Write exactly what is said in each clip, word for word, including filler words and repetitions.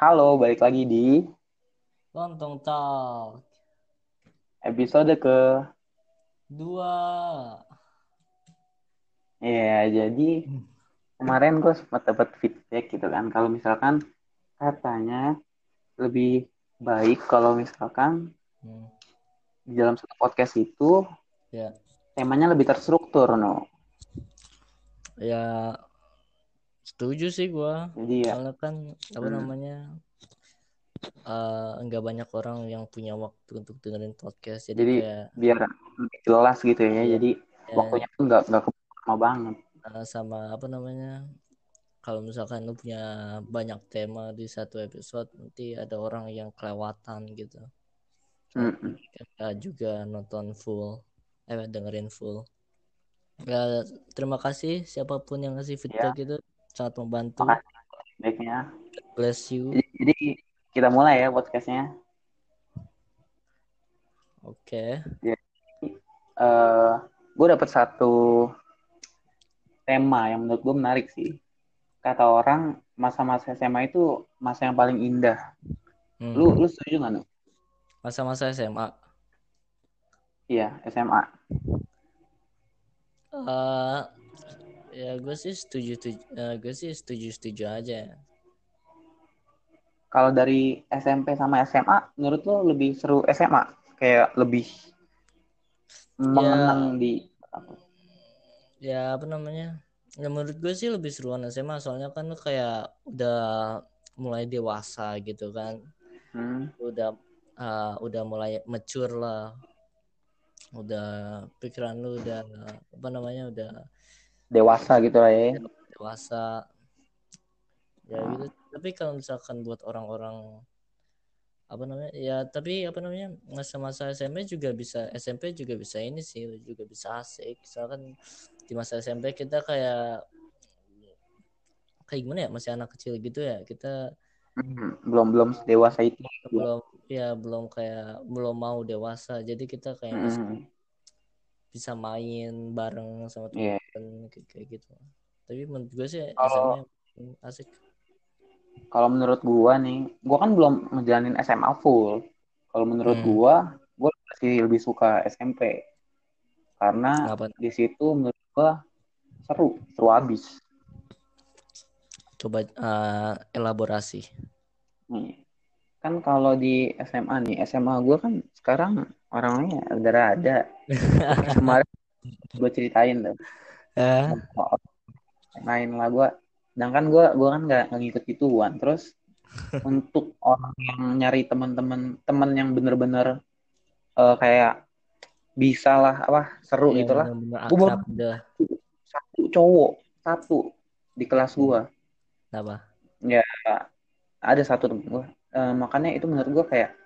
Halo, balik lagi di Lontong Talk episode ke dua. Ya, jadi kemarin gue sempat dapat feedback gitu kan, kalau misalkan katanya lebih baik kalau misalkan hmm. di dalam satu podcast itu ya, temanya lebih terstruktur, no? Ya, setuju sih gue. Ya. Karena kan apa hmm. namanya, uh, nggak banyak orang yang punya waktu untuk dengerin podcast. Jadi, jadi kayak, biar lebih jelas gitu ya. ya. Jadi ya. waktunya tuh nggak nggak kebanyakan banget. Uh, sama apa namanya, kalau misalkan lu punya banyak tema di satu episode, nanti ada orang yang kelewatan gitu. Mm-hmm. Kita juga nonton full, eh dengerin full. Ya, terima kasih siapapun yang ngasih feedback yeah. itu sangat membantu. Feedbacknya. Bless you. Jadi, jadi kita mulai ya podcastnya. Oke. Okay. Uh, gue dapet satu tema yang menurut gue menarik sih. Kata orang masa-masa S M A itu masa yang paling indah. Hmm. Lu lu setuju nggak, Nu? Masa-masa S M A. Iya, S M A. Uh, ya gue sih setuju setuju uh, gue sih setuju-setuju aja. Kalau dari S M P sama S M A, menurut lu lebih seru S M A? Kayak lebih ya, mengenang di apa? Ya apa namanya? Ya, menurut gue sih lebih seruan S M A, soalnya kan kayak udah mulai dewasa gitu kan, hmm. udah uh, udah mulai mature lah, udah pikiran lu udah apa namanya udah dewasa gitu lah ya, dewasa ya hmm. gitu. Tapi kalau misalkan buat orang-orang apa namanya ya, tapi apa namanya masa-masa S M P juga bisa SMP juga bisa ini sih juga bisa asik. Misalkan di masa S M P kita kayak kayak gimana ya, masih anak kecil gitu ya, kita belum belum dewasa itu belum ya belum kayak belum mau dewasa, jadi kita kayak hmm. bisa, bisa main bareng sama teman yeah. kayak gitu. Tapi menurut gue sih kalo, S M P asik. Kalau menurut gua nih, gua kan belum ngejalanin S M A full. Kalau menurut hmm. gua, gua masih lebih suka S M P. Karena Kenapa? Di situ menurut gua seru, seru abis. Coba uh, elaborasi. Nih. Kan kalau di S M A nih, S M A gua kan sekarang orangnya rada-rada. Kemarin gua ceritain tuh. Eh. Main lah gua. Sedangkan gue gue kan nggak ngikut gituan. Terus untuk orang yang nyari teman-teman teman yang bener-bener uh, kayak bisa lah apa seru ya, gitulah. Gue satu cowok satu di kelas gue. Apa? Ya ada satu temen gue. Uh, makanya itu menurut gue kayak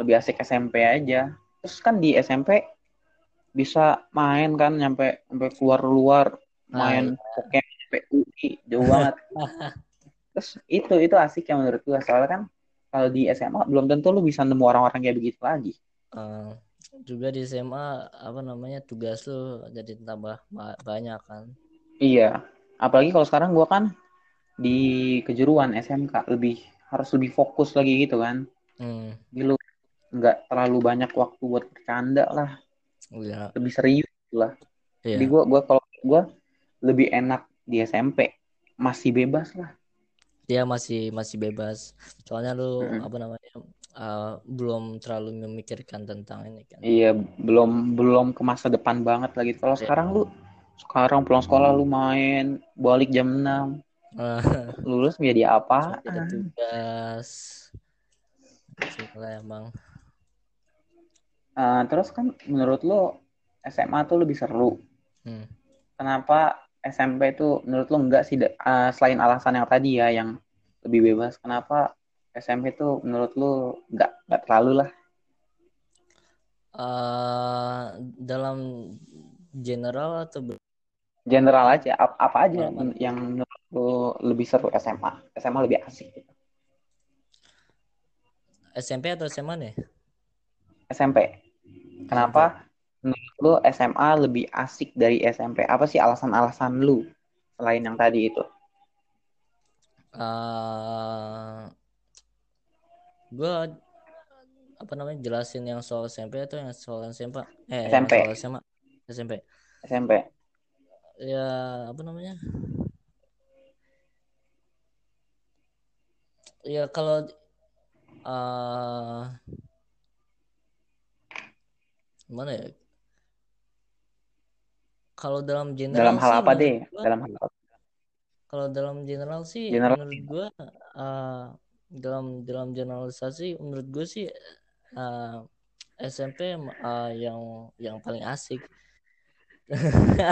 lebih asik S M P aja. Terus kan di S M P bisa main kan nyampe sampai keluar-luar main nah, Pokemon. P U I jauh banget. Terus itu itu asik yang menurut gue, soalnya kan kalau di S M A belum tentu lu bisa nemu orang-orang kayak begitu lagi. Uh, juga di S M A apa namanya tugas lu jadi tambah banyak kan. Iya, apalagi kalau sekarang gue kan di kejuruan S M K lebih harus lebih fokus lagi gitu kan. Hmm. Jadi lu nggak terlalu banyak waktu buat bercanda lah. Iya. Lebih serius lah. Iya. Jadi gue gue kalau gue lebih enak di S M P masih bebas lah. Iya masih masih bebas. Soalnya lu hmm. apa namanya uh, belum terlalu memikirkan tentang ini kan. Iya, belum belum ke masa depan banget lagi. Kalau ya. sekarang lu sekarang pulang sekolah lu main, balik jam enam. Lulus menjadi apa? Ada tugas. Sekolah emang. Uh, terus kan menurut lu S M A tuh lebih seru. Hmm. Kenapa S M P itu menurut lo enggak sih, uh, selain alasan yang tadi ya yang lebih bebas, kenapa S M P itu menurut lo enggak enggak terlalu lah? Uh, dalam general atau general aja apa, apa aja apa? Yang menurut lo lebih seru S M A, S M A lebih asik gitu. S M P atau S M A nih? S M P. Kenapa? S M P. Menurut lu S M A lebih asik dari S M P? Apa sih alasan-alasan lu selain yang tadi itu? Uh, gue apa namanya jelasin yang soal S M P atau yang soal S M P eh SMP. Soal S M A SMP SMP ya apa namanya ya kalau uh, mana ya kalau dalam general dalam hal sih, apa deh gua, dalam hal kalau dalam general sih general. menurut gue uh, dalam dalam generalisasi menurut gue sih uh, S M P uh, yang yang paling asik.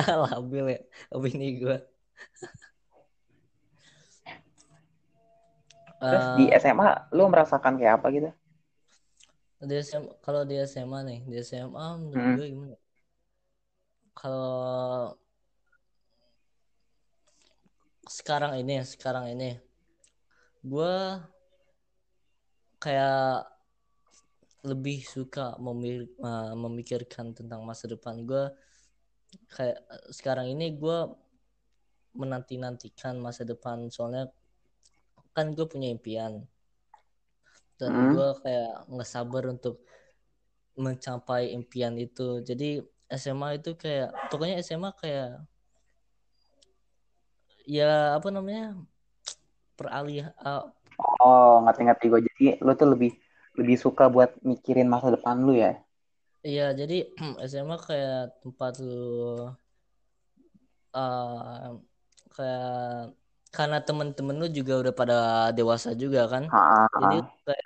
Labil ya opini gue. Terus uh, di S M A lu merasakan kayak apa gitu? Di S M A, kalau di S M A nih, di S M A menurut hmm. gue gimana? Kalau sekarang ini, sekarang ini gue kayak lebih suka memilih, uh, memikirkan tentang masa depan gue. Kayak sekarang ini gue menanti-nantikan masa depan soalnya kan gue punya impian dan hmm. gue kayak nggak sabar untuk mencapai impian itu. Jadi S M A itu kayak pokoknya S M A kayak ya apa namanya peralih uh, oh ngerti-ngerti gue. Jadi lo tuh lebih lebih suka buat mikirin masa depan lo ya. Iya, jadi S M A kayak tempat lu uh, kayak karena temen-temen lu juga udah pada dewasa juga kan. Ha-ha. Jadi kayak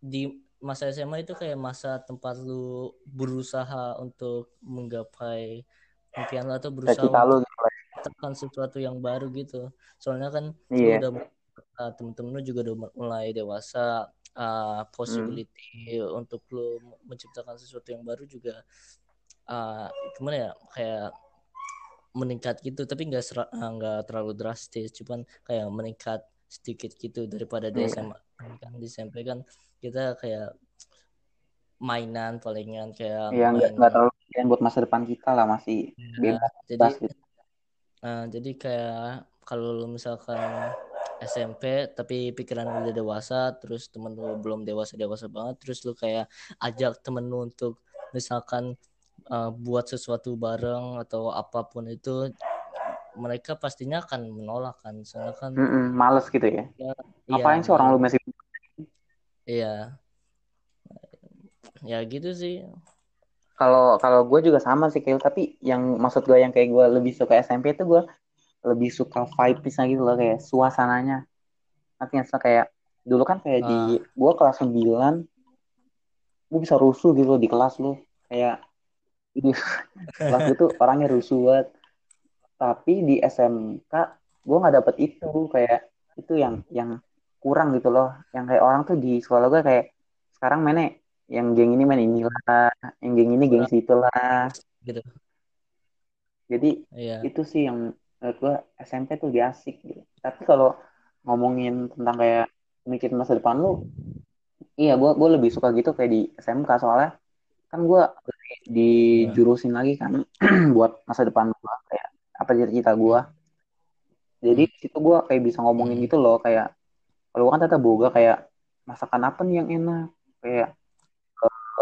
di masa S M A itu kayak masa tempat lu berusaha untuk menggapai impian lu atau berusaha untuk menciptakan sesuatu yang baru gitu. Soalnya kan yeah. lu udah uh, temen-temen lu juga udah mulai dewasa. Uh, possibility hmm. untuk lo menciptakan sesuatu yang baru juga uh, gimana ya kayak meningkat gitu tapi nggak ser- nggak terlalu drastis cuman kayak meningkat sedikit gitu daripada di S M A hmm. kan di S M P kan kita kayak mainan palingan kayak ya nggak terlalu yang buat masa depan kita lah masih ya, bebas jadi gitu. uh, jadi kayak kalau lo misalkan S M P tapi pikiran lu udah dewasa terus temen lu belum dewasa-dewasa banget terus lu kayak ajak temen lu untuk misalkan uh, buat sesuatu bareng atau apapun itu mereka pastinya akan menolak kan soalnya kan mm-mm, males gitu ya, ya apain iya, sih orang lu masih iya ya gitu sih. Kalau kalau gue juga sama sih kayak tapi yang maksud gue yang kayak gue lebih suka S M P itu gue lebih suka vibe-nya gitu loh kayak suasananya. Artinya kayak dulu kan kayak uh. di gua kelas sembilan gua bisa rusuh gitu loh di kelas lo. Kayak di kelas itu orangnya rusuh banget. Tapi di S M K gua enggak dapet itu kayak itu yang yang kurang gitu loh. Yang kayak orang tuh di sekolah gua kayak sekarang mainnya yang geng ini main inilah, yang geng ini geng situlah gitu. Jadi yeah. itu sih yang menurut gue S M P tuh lebih asik gitu. Tapi kalau ngomongin tentang kayak mikirin masa depan lu, iya gue gue lebih suka gitu kayak di S M K soalnya kan gue dijurusin lagi kan buat masa depan gue kayak apa cita-cita gue. Jadi situ gue kayak bisa ngomongin gitu loh kayak kalau gue kan tata boga kayak masakan apa nih yang enak kayak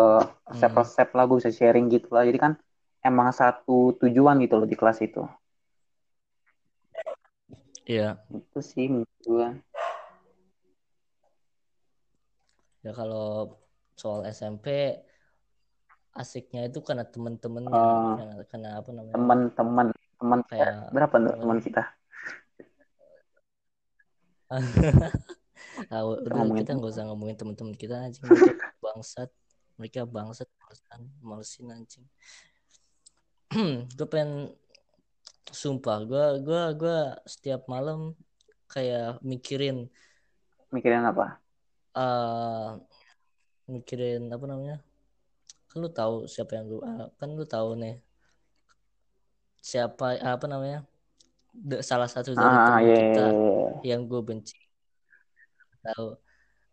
uh, resep-resep lah gue bisa sharing gitu lah. Jadi kan emang satu tujuan gitu loh di kelas itu. Iya. Itu sih menurut gue. Ya kalau soal S M P asiknya itu karena teman-temannya, uh, karena, karena apa namanya? Teman-teman, teman kayak berapa tuh teman kita? Ah, udah kita nggak usah ngomongin teman-teman kita anjing. Bangsat, mereka bangsat, malesin, malesin anjing. Gue pengen sumpah, gue gue gue setiap malam kayak mikirin mikirin apa? Uh, mikirin apa namanya? Kan lu tahu siapa yang gue uh, kan lu tahu nih siapa uh, apa namanya De, salah satu dari ah, teman yeah, kita yeah, yeah. yang gue benci. Tahu?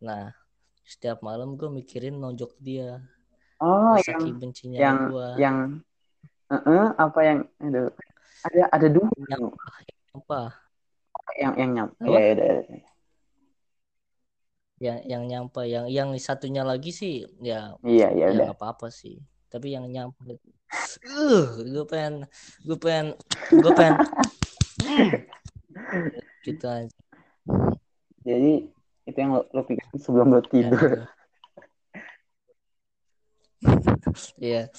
Nah setiap malam gue mikirin nonjok dia. Oh saking bencinya gue. Yang uh-uh, apa yang aduh. ada ada dua yang apa yang yang nyampe ya, ya, ya, ya. yang yang nyampe, yang yang satunya lagi sih ya iya, ya nggak apa-apa sih, tapi yang nyampe uh, gue pengen gue pengen gue pengen gitu aja. Jadi itu yang lo, lo pikir sebelum lo tidur. Iya,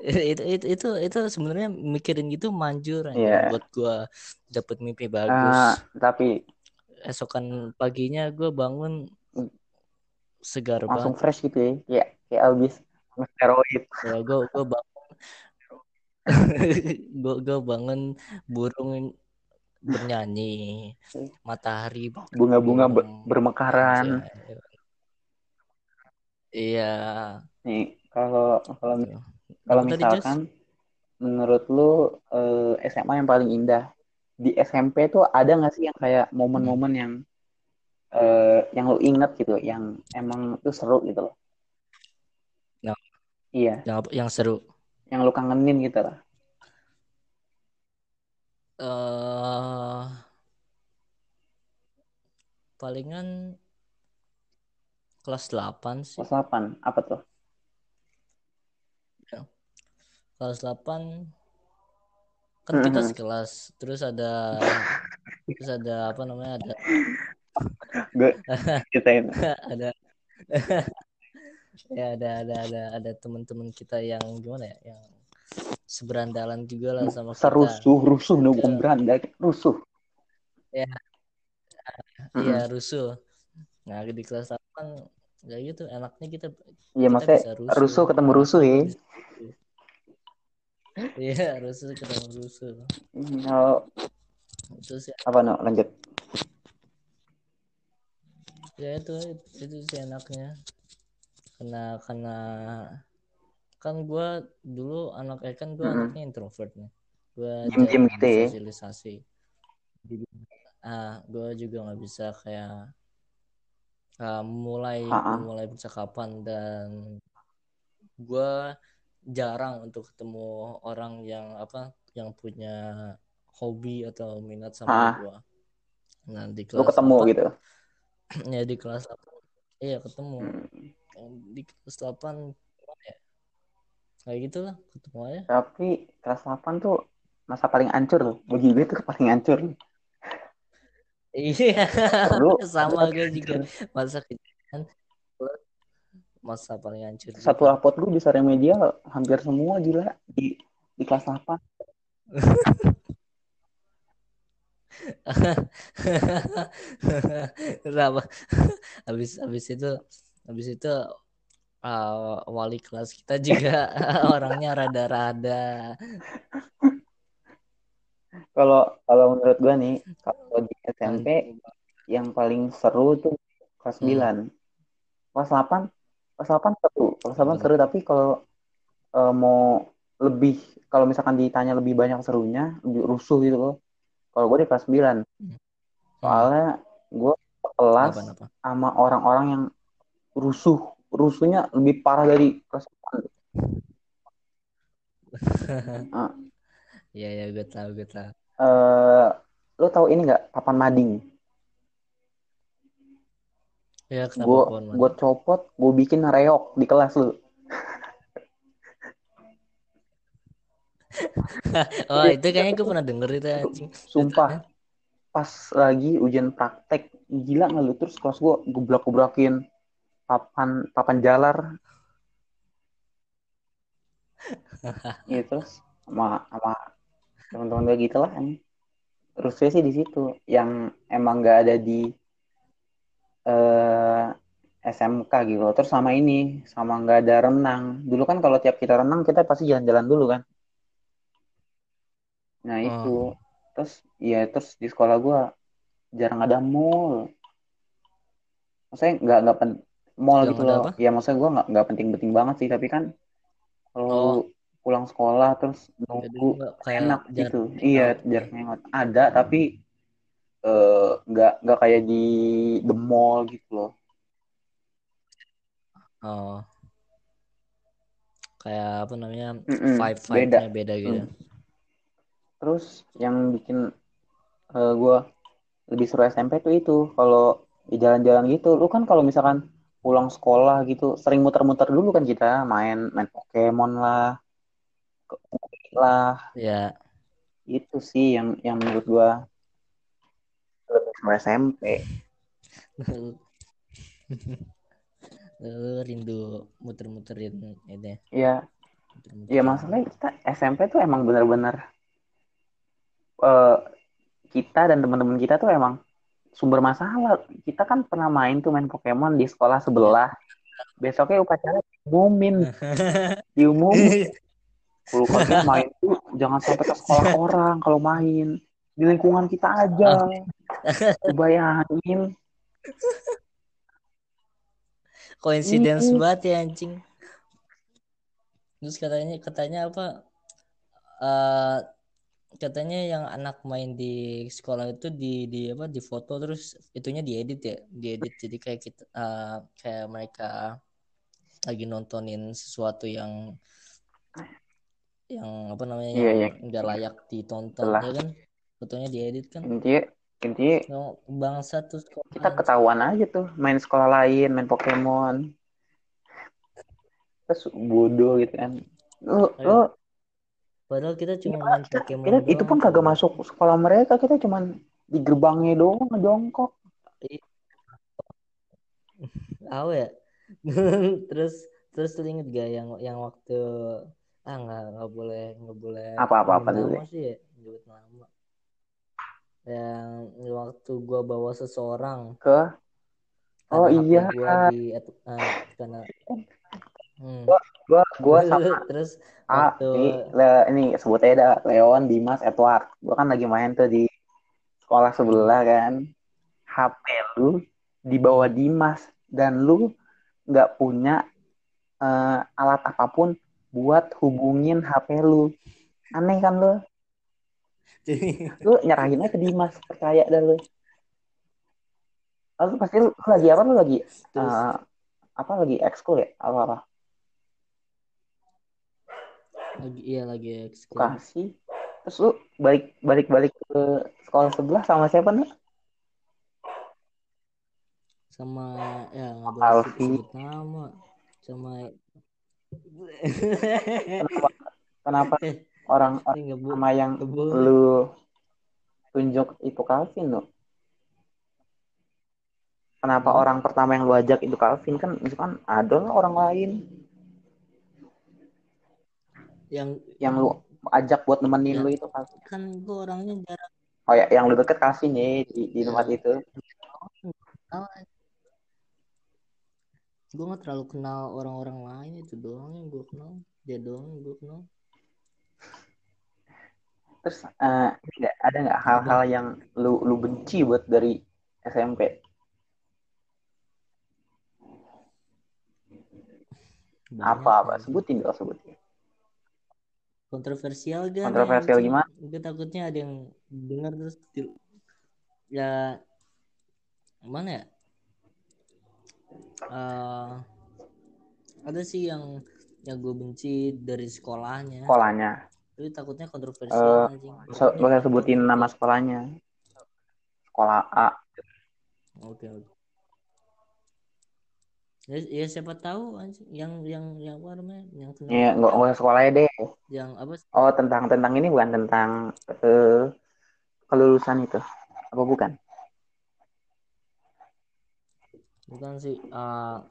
itu itu itu itu sebenarnya mikirin gitu manjur yeah. buat gue dapet mimpi bagus. Uh, tapi esokan paginya gue bangun segar banget. Langsung fresh gitu ya, ya kayak abis steroid. Ya gue gue bangun, gue gue bangun burung bernyanyi, matahari, bunga-bunga burung, bermekaran. Ya. Iya. Nih, kalau kalau kalau misalkan menurut lu eh, S M A yang paling indah, di S M P tuh ada nggak sih yang kayak momen-momen yang eh, yang lu inget gitu, yang emang tuh seru gitu loh? Yang iya. Yang yang seru. Yang lu kangenin gitu lah. Uh, palingan kelas delapan sih. Kelas delapan, apa tuh? Ya. Kelas delapan kan mm-hmm. kita sekelas. Terus ada terus ada apa namanya? Ada gue ceritain. ada ya ada ada ada ada teman-teman kita yang gimana ya? Yang seberandalan juga lah sama kita. Rusuh, rusuh no berandal, rusuh. Ya. Iya, mm-hmm. rusuh. Nah, di kelas delapan ya gitu enaknya kita ya, kita bisa rusuh. Rusuh ketemu rusuh ya. Iya, rusuh ketemu rusuh. Kalau no. itu sih apa no lanjut. Ya itu itu, itu sih enaknya. Karena karena kan gue dulu anak eh, kan gue mm-hmm. anaknya introvert nih. Gue diam gitu ya. Sosialisasi. Ah, gue juga nggak bisa kayak Uh, mulai uh-uh. mulai percakapan, dan gue jarang untuk ketemu orang yang apa yang punya hobi atau minat sama uh-uh. gue. Nah di kelas lu ketemu delapan, gitu ya di kelas delapan iya ketemu hmm. di kelas delapan ya. Kayak gitulah ketemu aja. Tapi kelas delapan tuh masa paling hancur loh bagi gue, tuh paling hancur. Iya, sama gue juga masa kejadian masa paling hancur. Satu rapot gue bisa remedial hampir semua gila di di kelas apa? Kenapa? Habis habis itu habis itu uh, wali kelas kita juga orangnya rada-rada. Kalau kalau menurut gue nih, kalau di S M P yang paling seru tuh kelas sembilan. Kelas delapan, kelas delapan seru. Kelas delapan seru, tapi kalau e, mau lebih, kalau misalkan ditanya lebih banyak serunya, lebih rusuh gitu loh. Kalau gue di kelas sembilan. Soalnya gue kelas apa, apa? sama orang-orang yang rusuh. Rusuhnya lebih parah dari kelas delapan. Nah. Iya ya, gue tahu gue tahu. Uh, lo tahu ini nggak papan mading? Ya kenapa gua, papan mading? Gue copot, gue bikin reok di kelas lo. Oh itu kayaknya gue pernah denger itu. Sumpah, pas lagi ujian praktek gila nggak lo, terus kelas gue geblak-geblakin papan papan jalar. Iya terus sama sama teman-teman gue gitu lah. Rusuhnya sih di situ, yang emang nggak ada di uh, S M K gitu. Terus sama ini, sama nggak ada renang. Dulu kan kalau tiap kita renang kita pasti jalan-jalan dulu kan. Nah itu, oh. terus ya terus di sekolah gue jarang ada mall. Maksudnya nggak nggak pen mall gitu loh. Apa? Ya maksudnya gue nggak nggak penting-penting banget sih, tapi kan kalau oh. pulang sekolah terus nunggu enak gitu. Iya, jaraknya enggak ada hmm. tapi enggak uh, enggak kayak di the mall gitu loh. Oh. Kayak apa namanya? vibe-vibe-nya beda gitu. Mm. Terus yang bikin uh, gue lebih seru S M P tuh itu kalau ya jalan-jalan gitu. Lu kan kalau misalkan pulang sekolah gitu, sering muter-muter dulu kan kita, main main Pokemon lah, ke U I lah. Ya. Itu sih yang yang menurut gua lebih ke S M P. Lu rindu muter-muterin itu. Iya. Iya, masalahnya kita S M P tuh emang benar-benar uh, kita dan teman-teman kita tuh emang sumber masalah. Kita kan pernah main tuh main Pokemon di sekolah sebelah. Besoknya upacara diumumin, diumumin. Lu kan main tuh jangan sampai ke sekolah orang kalau main, di lingkungan kita aja. Bayangin. Coincidence banget ya anjing. Terus katanya katanya apa? Uh, katanya yang anak main di sekolah itu di di apa di foto terus itunya diedit ya, diedit jadi kayak kita uh, kayak mereka lagi nontonin sesuatu yang yang apa namanya yeah, yang nggak yeah. layak ditonton Telah. Ya kan? Fotonya diedit kan? Intinya intinya no, bangsa tuh kita ketahuan aja tuh main sekolah lain, main Pokemon. Terus bodoh gitu kan. Lu, lu, padahal kita cuma kita, Pokemon kita, itu pun kagak masuk sekolah mereka. Kita cuma di gerbangnya doang ngejongkok. Awe ya. terus terus lu inget gak yang yang waktu ah nggak nggak boleh nggak boleh apa-apa dulu sih ya nyebut nama. Yang waktu gua bawa seseorang ke oh iya di uh, karena Hmm. Gua, gua, gua sama terus ah, waktu... ini, le, ini sebut aja dah Leon, Dimas, Edward. Gua kan lagi main tuh di sekolah sebelah kan. H P lu dibawa Dimas dan lu nggak punya uh, alat apapun buat hubungin H P lu. Aneh kan lu? Lu nyerahinnya ke Dimas, percaya dah lu. Lalu pasti lu, lu lagi apa lu lagi uh, apa lagi ekskul ya apa apa? Lagi, iya lagi ekskul. Kasih. Terus lu balik balik balik ke sekolah sebelah sama siapa nih? Sama ya nggak boleh sebut nama. Sama kenapa, kenapa orang sama yang Ngebul. Lu tunjuk itu Calvin lo? Kenapa hmm. orang pertama yang lu ajak itu Calvin kan? Misalkan ada orang lain. yang yang lu ajak buat nemenin ya, lu itu kan kan gue orangnya jarang oh ya yang lu deket kasih nih di di tempat itu oh, gue nggak terlalu kenal orang-orang lain itu doang yang gue kenal dia doang yang gue kenal terus uh, enggak, ada nggak hal-hal yang lu lu benci buat dari S M P banyak apa apa ya. sebutin dong sebutin kontroversial gak? Kontroversial nih, gimana? Gue takutnya ada yang dengar terus ya gimana ya? Uh, ada sih yang yang gue benci dari sekolahnya. Sekolahnya. Tapi takutnya kontroversial. Uh, Boleh so, sebutin nama sekolahnya. Sekolah A. Oke. Okay, okay. Ya, ya siapa tahu yang yang yang apa namanya yang kenal. Iya, enggak enggak sekolahnya deh. Yang apa? Oh, tentang tentang ini bukan tentang uh, kelulusan itu. Apa bukan? Bukan sih uh,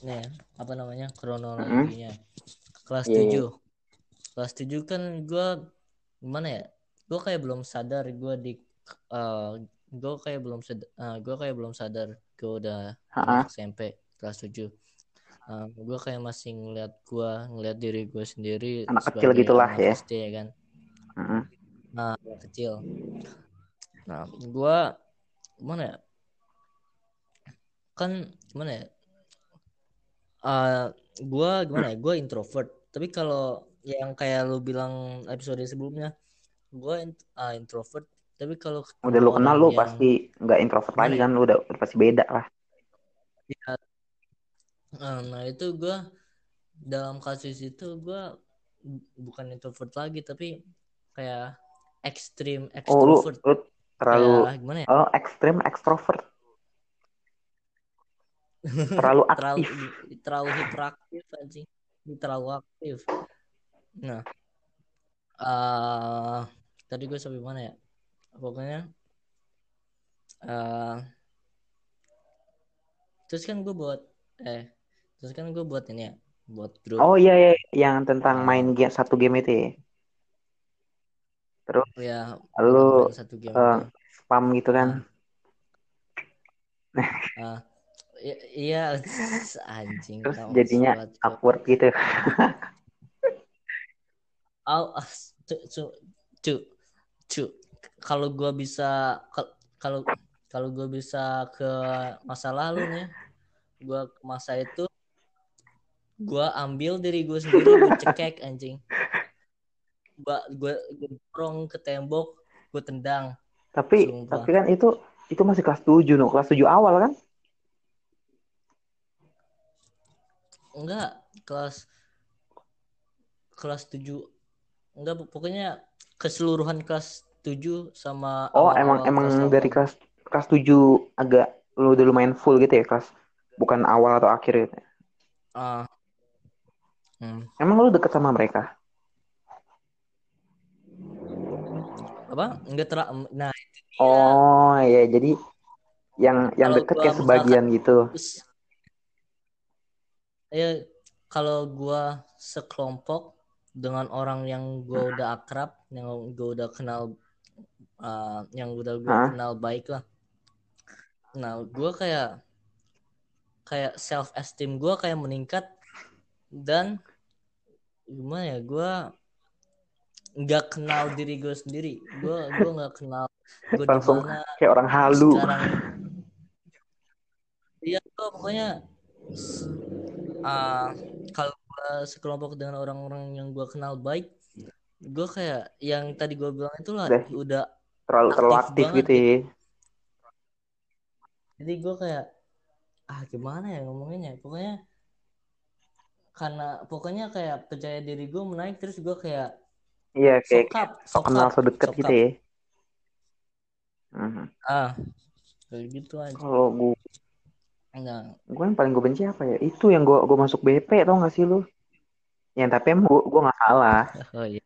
nih, apa namanya? Kronologinya. Mm-hmm. Kelas yeah. tujuh. Kelas tujuh kan gua gimana ya? Gua kayak belum sadar gua di uh, gua kayak belum sadar, uh, gua kayak belum sadar gue udah S M P kelas tujuh. Uh, gue kayak masih ngeliat gue, ngeliat diri gue sendiri anak kecil gitulah ya. S D ya kan. Uh-huh. Nah kecil. Nah gue gimana ya? Kan gimana ya? Uh, gue gimana ya? Gue introvert. Tapi kalau yang kayak lu bilang episode sebelumnya, gue uh, introvert. Tapi kalau udah lu kenal lu yang... pasti nggak introvert lagi kan lu udah, udah pasti beda lah. Ya. Nah itu gue dalam kasus itu gue bukan introvert lagi tapi kayak ekstrim ekstrovert. Oh lu, lu terlalu ya, gimana ya? Oh ekstrim ekstrovert. Terlalu aktif. Terlalu, terlalu hiperaktif anjing. Terlalu aktif. Nah. Uh, tadi gue sampai mana ya? Pokoknya uh, terus kan gue buat eh terus kan gue buat ini ya, buat grup. Oh iya iya, yang tentang main game satu game itu ya. Terus ya, lalu uh, spam gitu kan. Uh, i- iya anjing. Terus jadinya awkward gitu. Aw, cu cu cu, cu. Kalau gue bisa kalau kalau gue bisa ke masa lalu nih, gue ke masa itu, gue ambil diri gue sendiri, gue cekek anjing, gue gue dorong ke tembok, gue tendang. Tapi sumpah. Tapi kan itu itu masih kelas tujuh no, kelas tujuh awal kan? Enggak, kelas kelas tujuh enggak, pokoknya keseluruhan kelas tujuh sama. Oh emang emang kelas dari kelas kelas tujuh agak lu udah lumayan full gitu ya, kelas bukan awal atau akhir gitu. Uh, hmm. Emang lu deket sama mereka? Apa? Enggak ter. Nah. Oh ya, jadi yang yang deket ya sebagian gitu. Ya kalau gua sekelompok dengan orang yang gue udah akrab, yang gue udah kenal, uh, yang udah gue huh? kenal baik lah. Nah, gue kayak kayak self esteem gue kayak meningkat, dan gimana ya, gue nggak kenal diri gue sendiri. Gue gue nggak kenal gue langsung dimana, kayak orang halu. Iya, pokoknya uh, kalau sekelompok dengan orang-orang yang gue kenal baik, gue kayak yang tadi gue bilang itulah, udah terlalu terlalu aktif gitu ya. Jadi gue kayak ah gimana ya ngomonginnya, pokoknya karena pokoknya kayak percaya diri gue menaik, terus gue kayak iya kayak sok kenal sok deket gitu ya. Uh-huh. Ah kayak gitu aja. Kalau gue Nah. gue yang paling gue benci apa ya? Itu yang gue gue masuk B P, tau gak sih lu? Yang tapi emang gue gue nggak salah. Oh iya.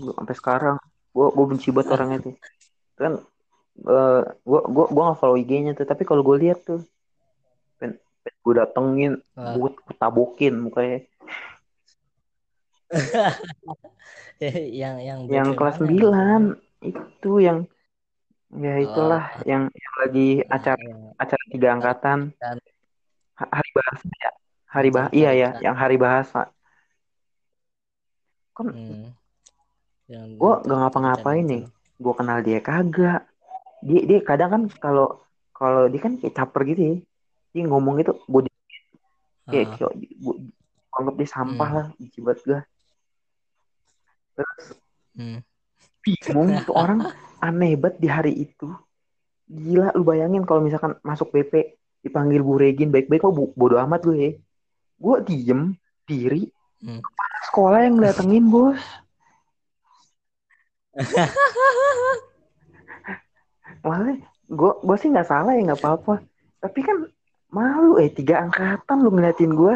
Gue sampai sekarang gue gue benci banget orangnya tuh. Kan uh, gue gue gue nggak follow I G-nya tuh, tapi kalau gue lihat tuh, pen, pen gue datengin, ah. gue tabokin mukanya. yang yang yang kelas sembilan itu yang. Ya itulah oh. yang, yang lagi acara oh. acara tiga angkatan hari bahasa ya hari bahasa iya ya yang hari bahasa kan hmm. gue gak ngapa-ngapain nih, gue kenal dia kagak, dia dia kadang kan kalau kalau dia kan kayak caper gitu ya, dia ngomong gitu body kayak uh. gue anggap dia sampah hmm. lah, jibat gue terus hmm. bingung tuh orang. Aneh banget di hari itu. Gila, lu bayangin kalau misalkan masuk B P dipanggil Bu Regin, baik-baik kok oh, bodo amat gue ya. Gue diem, diri, hmm. kepala sekolah yang datengin bos. Malah, gue, gue sih gak salah ya, gak apa-apa. Tapi kan malu eh, tiga angkatan lu ngeliatin gue.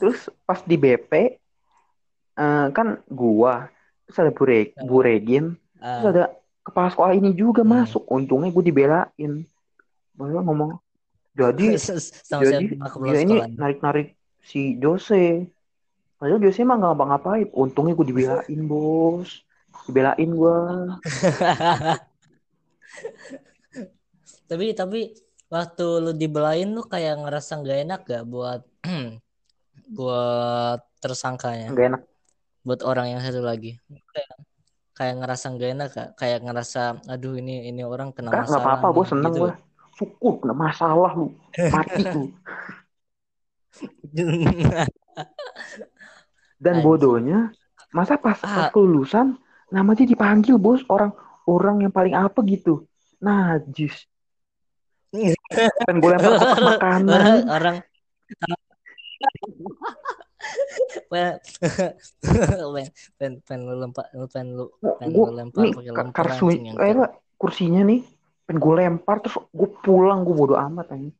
Terus pas di B P uh, kan gua terus ada Bu Re- Bu Regin uh. terus ada kepala sekolah ini juga hmm. masuk. Untungnya gua dibelain, baru ngomong jadi jadi dia ini narik-narik si Jose, padahal Jose mah nggak ngapa-ngapain. Untungnya gua dibelain bos, dibelain gua. tapi tapi waktu lu dibelain lu kayak ngerasa nggak enak gak buat buat tersangkanya? Nggak enak. Buat orang yang satu lagi. Kayak, kayak ngerasa nggak enak gak? Kayak ngerasa aduh ini ini orang kena gak, masalah. Gak apa-apa gue seneng gitu. Gue. Syukur kena masalah lu. Mati lu. Dan Anjir. bodohnya masa pas, pas kelulusan namanya dipanggil bos orang orang yang paling apa gitu. Najis. Pengen gue lempar kotak makanan. Orang Pen pen lu lempar, pen lu pen lu lempar pakai lempar kursinya. Eh, kursinya nih, pen gue lempar terus gue pulang, gue bodo amat anjing.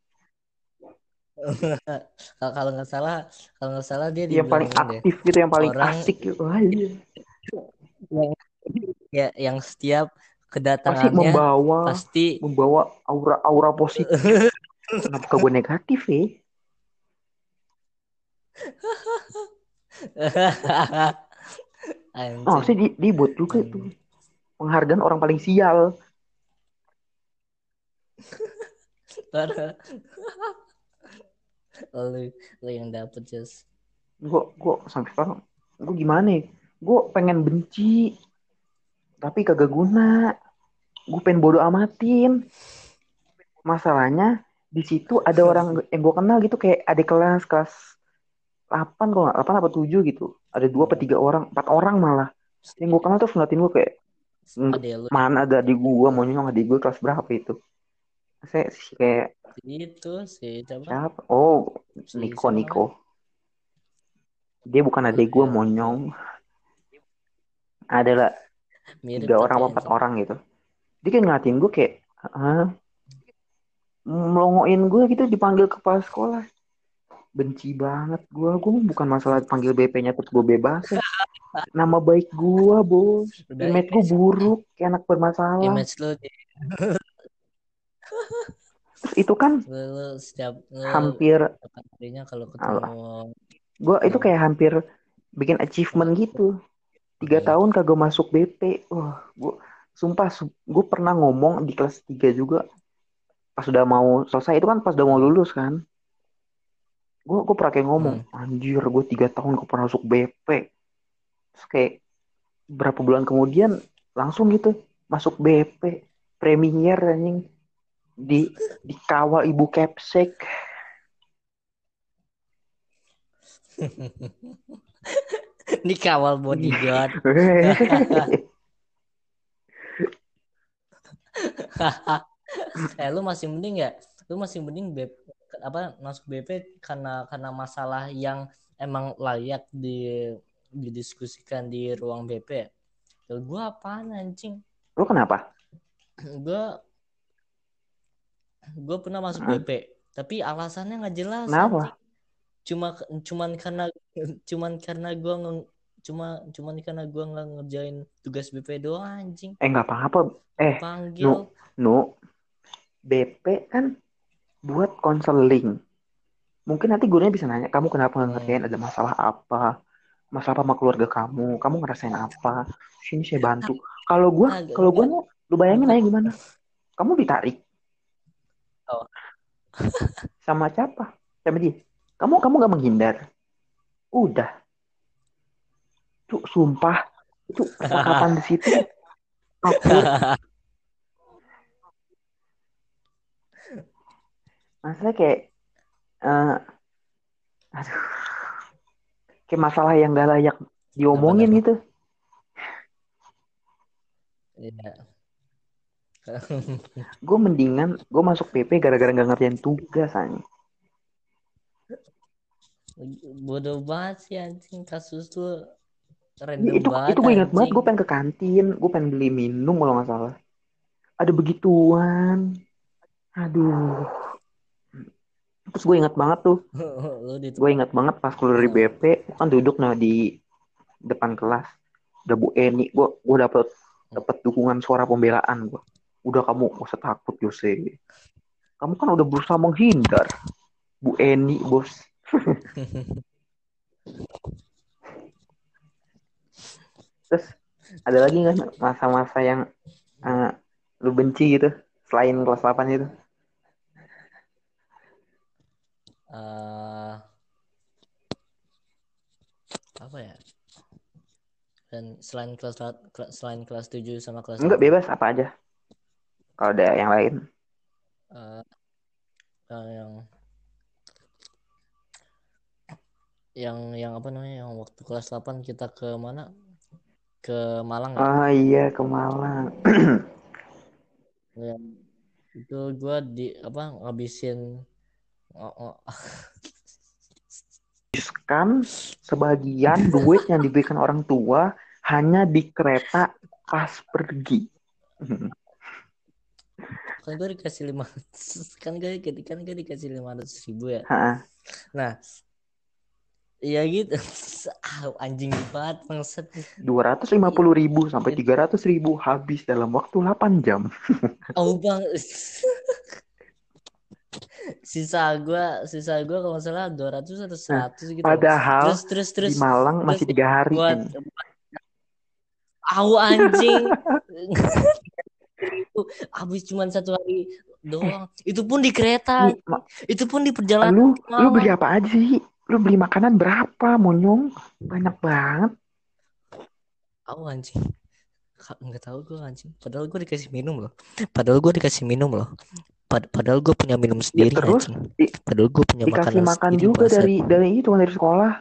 Kalau nggak salah, kalau nggak salah dia yang paling aktif gitu, yang paling orang, asik gitu. Wah, iya. Ya, yang setiap kedatangannya pasti membawa, pasti membawa aura-aura positif. Kenapa gue negatif ya? Oh, sih di di buat juga hmm. tuh penghargaan orang paling sial. Lalu lo yang dapet just. Gue gue sampai sekarang gue gimana? Gue pengen benci tapi kagak guna. Gue pengen bodo amatin. Masalahnya di situ ada orang yang gue kenal gitu, kayak adik kelas kelas delapan kok, delapan apa tujuh gitu. Ada dua atau tiga orang, empat orang malah. Yang gue kenal tuh ngeliatin gue kayak mana ada adik gue, mau nyong adik gue kelas berapa itu? Saya kayak itu sih siapa? Oh, Niko si, Niko. Dia bukan adik gue, monyong. Adalah mirip tiga orang empat itu. Orang gitu. Dia kan ngatin gue kayak, ah, melongoin gue gitu dipanggil kepala sekolah. Benci banget gue, gue bukan masalah panggil B P-nya terus gue bebas. Nama baik gue, bos. Image gue buruk, kayak anak bermasalah. Image lo deh. Terus itu kan lu, setiap, lu, hampir kalau ketemu gue itu kayak hampir bikin achievement gitu. Tiga tahun kagak masuk B P. Wah, gue sumpah gue pernah ngomong di kelas tiga juga. Pas udah mau selesai itu kan, pas udah mau lulus kan. Gue gue pernah kayak ngomong, hmm. anjir gue tiga tahun gue pernah masuk B P. Terus kayak berapa bulan kemudian langsung gitu masuk B P Premier anjing. Di dikawal ibu Kepsek. Dikawal bodyguard. Eh, lu masih mending ya? Lu masih mending B P, apa masuk B P karena karena masalah yang emang layak di didiskusikan di ruang B P. Kalau gue apaan anjing? Lu kenapa? Gue Gue pernah masuk uh-huh. B P, tapi alasannya nggak jelas. Kenapa? Cuma cuman karena cuman karena gue nge, cuma cuman karena gue nggak ngerjain tugas B P doang anjing. Eh nggak apa-apa. Eh panggil. No, no. B P kan buat konseling. Mungkin nanti gurunya bisa nanya, kamu kenapa nggak ngerjain? Ada masalah apa? Masalah apa sama keluarga kamu? Kamu ngerasain apa? Sini saya bantu. Kalau gue, kalau gue mau, lu bayangin aja gimana? Kamu ditarik. Oh. Sama siapa? Sama dia. Kamu kamu nggak menghindar. Udah. Tuh sumpah itu perkataan di situ. Aku. Masalah kayak, uh, aduh, kayak masalah yang nggak layak diomongin gitu. Iya. Gue mendingan gue masuk P P gara-gara nggak ngerjain tugas anjing. Bodoh banget sih anjing, kasus tuh random itu, banget. Itu gue ingat banget, gue pengen ke kantin, gue pengen beli minum kalau nggak salah. Ada begituan, aduh. Terus gue ingat banget tuh, gue ingat banget pas keluar dari B P, gue kan duduk nah di depan kelas, udah Bu Eni, gue gue dapet dapat dukungan suara pembelaan gue. Udah kamu gak usah takut Yose. Kamu kan udah berusaha menghindar. Bu Eni bos. Terus ada lagi gak masa-masa yang uh, lu benci gitu selain kelas delapan itu? Uh, apa ya? Dan selain kelas selain kelas tujuh sama kelas enggak delapan. Bebas apa aja. Kalau ada yang lain. Uh, uh, yang yang yang apa namanya? Yang waktu kelas delapan kita ke mana? Ke Malang ya? Ah iya, ke Malang. Ya, itu gua di apa ngabisin oh, oh. makan sebagian duit yang diberikan orang tua hanya di kereta pas pergi. Kan gue dikasih lima kan gue kan gue dikasih lima ratus ribu ya. Ha-ha. Nah, ya gitu. Ah, anjing banget maksud. Dua ratus lima puluh ribu sampai tiga ratus ribu habis dalam waktu delapan jam. Oh bang, sisa gue sisa gue kalau nggak salah dua ratus atau seratus gitu. Padahal terus, terus, terus, di Malang terus, masih tiga hari. Aku anjing. Itu habis cuma satu hari doang. Eh, itu pun di kereta. Ma- itu pun di perjalanan. Lu, lu beli apa aja sih? Lu beli makanan berapa, monyong? Banyak banget. Aku oh, anjing. Enggak tahu gue anjing. Padahal gue dikasih minum loh. Padahal gue dikasih minum loh. Pad- padahal gue punya minum sendiri. Ya, terus, di- padahal gue punya makanan makan sendiri. Dikasih makan juga dari dari itu dari sekolah.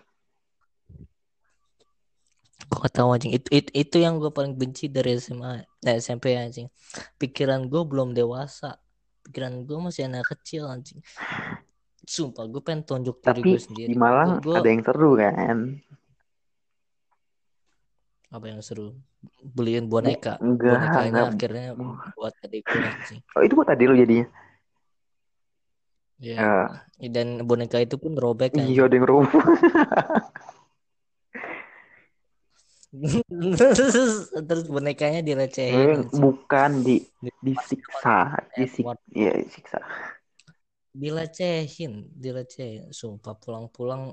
Gue gak tau anjing, itu, itu, itu yang gue paling benci dari S M A, eh, S M P anjing. Pikiran gue belum dewasa. Pikiran gue masih anak kecil anjing. Sumpah gue pengen tonjok diri gue sendiri. Tapi di Malang gua, ada yang seru kan? Apa yang seru? Beliin boneka. Enggak, bonekanya enggak. Akhirnya buat adik gue anjing. Oh itu buat adik lo jadinya? Iya yeah. uh. Dan boneka itu pun robek kan? Iya ada yang robek. terus terus bonekanya dilecehin, bukan di disiksa, disiksa, ya disiksa, dilecehin, dilecehin. Sumpah pulang-pulang,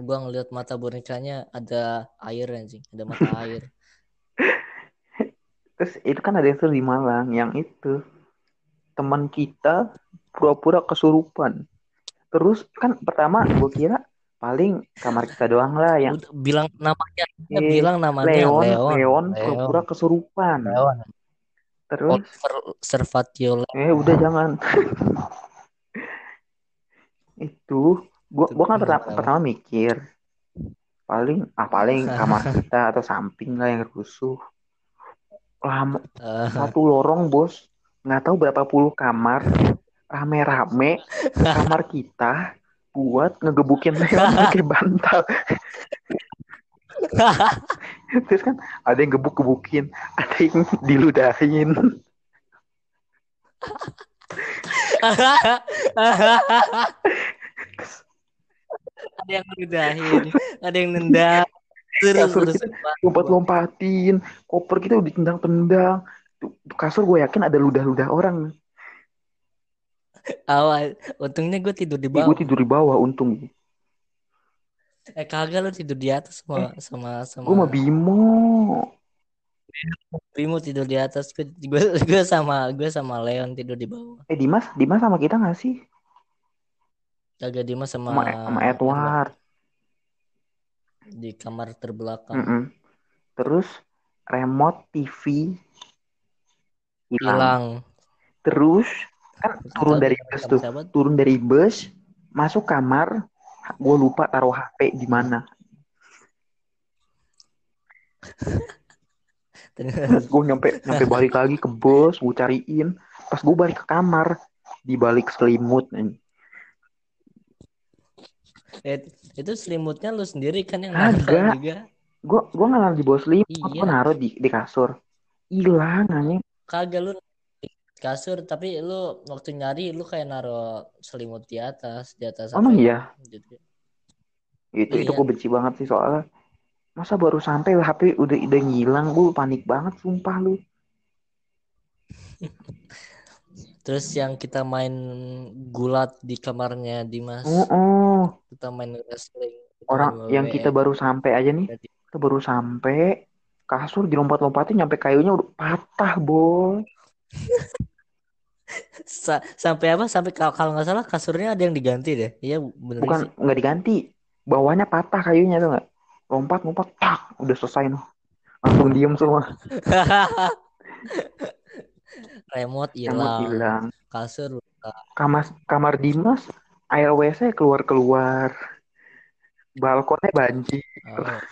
gua ngeliat mata bonekanya ada air anjing, ada mata air. Terus itu kan ada yang seru di Malang, yang itu teman kita pura-pura kesurupan. Terus kan pertama gua kira paling kamar kita doang lah yang bilang namanya, eh, bilang namanya Leon, Leon, Leon pura-pura kesurupan. Leon. Terus Servatio. Eh udah jangan. Itu gua gua kan pertama, pertama mikir paling ah paling kamar kita atau samping lah yang rusuh. Lama uh. satu lorong, Bos. Enggak tahu berapa puluh kamar rame-rame kamar kita. Buat ngegebukin Leon pakai bantal. Terus kan ada yang gebuk-gebukin, ada yang diludahin. Ada yang diludahin, ada yang nendang. Kasur kita lompat-lompatin, koper kita udah tendang-tendang. Kasur gue yakin ada ludah-ludah orang. Awal, untungnya gue tidur di bawah. Gue tidur di bawah, untung. Eh kagak lo tidur di atas sama eh, sama sama. Gue sama Bimo. Bimo tidur di atas, gue gue sama gue sama Leon tidur di bawah. Eh Dimas, Dimas sama kita nggak sih? Kagak, Dimas sama sama, sama Edward. Di kamar terbelakang. Mm-mm. Terus remote T V hilang. Terus kan turun dari bus tuh, turun dari bus, masuk kamar, gue lupa taruh H P di mana. Terus gue nyampe nyampe balik lagi ke bus, gue cariin, pas gue balik ke kamar, di balik selimut. Eh, itu selimutnya lu sendiri kan yang naruh juga? Gue gue nggak naruh di bawah selimut, iya. Gue naruh di di kasur, hilang anjing. Kagak lu kasur, tapi lu waktu nyari lu kayak naro selimut di atas, di atas. Emang iya? Gitu. Itu iya. Itu gue benci banget sih soalnya. Masa baru sampai H P udah udah ngilang, gue panik banget sumpah lu. Terus yang kita main gulat di kamarnya Dimas. Oh, oh. Kita main wrestling. Orang yang kita baru sampai aja nih. Kita baru sampai, kasur dilompat-lompatin nyampe kayunya udah patah, boy. S- sampai apa sampai kalau nggak salah kasurnya ada yang diganti deh, iya bener, bukan nggak diganti, bawahnya patah kayunya tuh, nggak lompat lompat tak udah selesai noh, langsung diem semua. Remote hilang, kasur kamar kamar Dimas air W C keluar keluar, balkonnya banjir. Oh.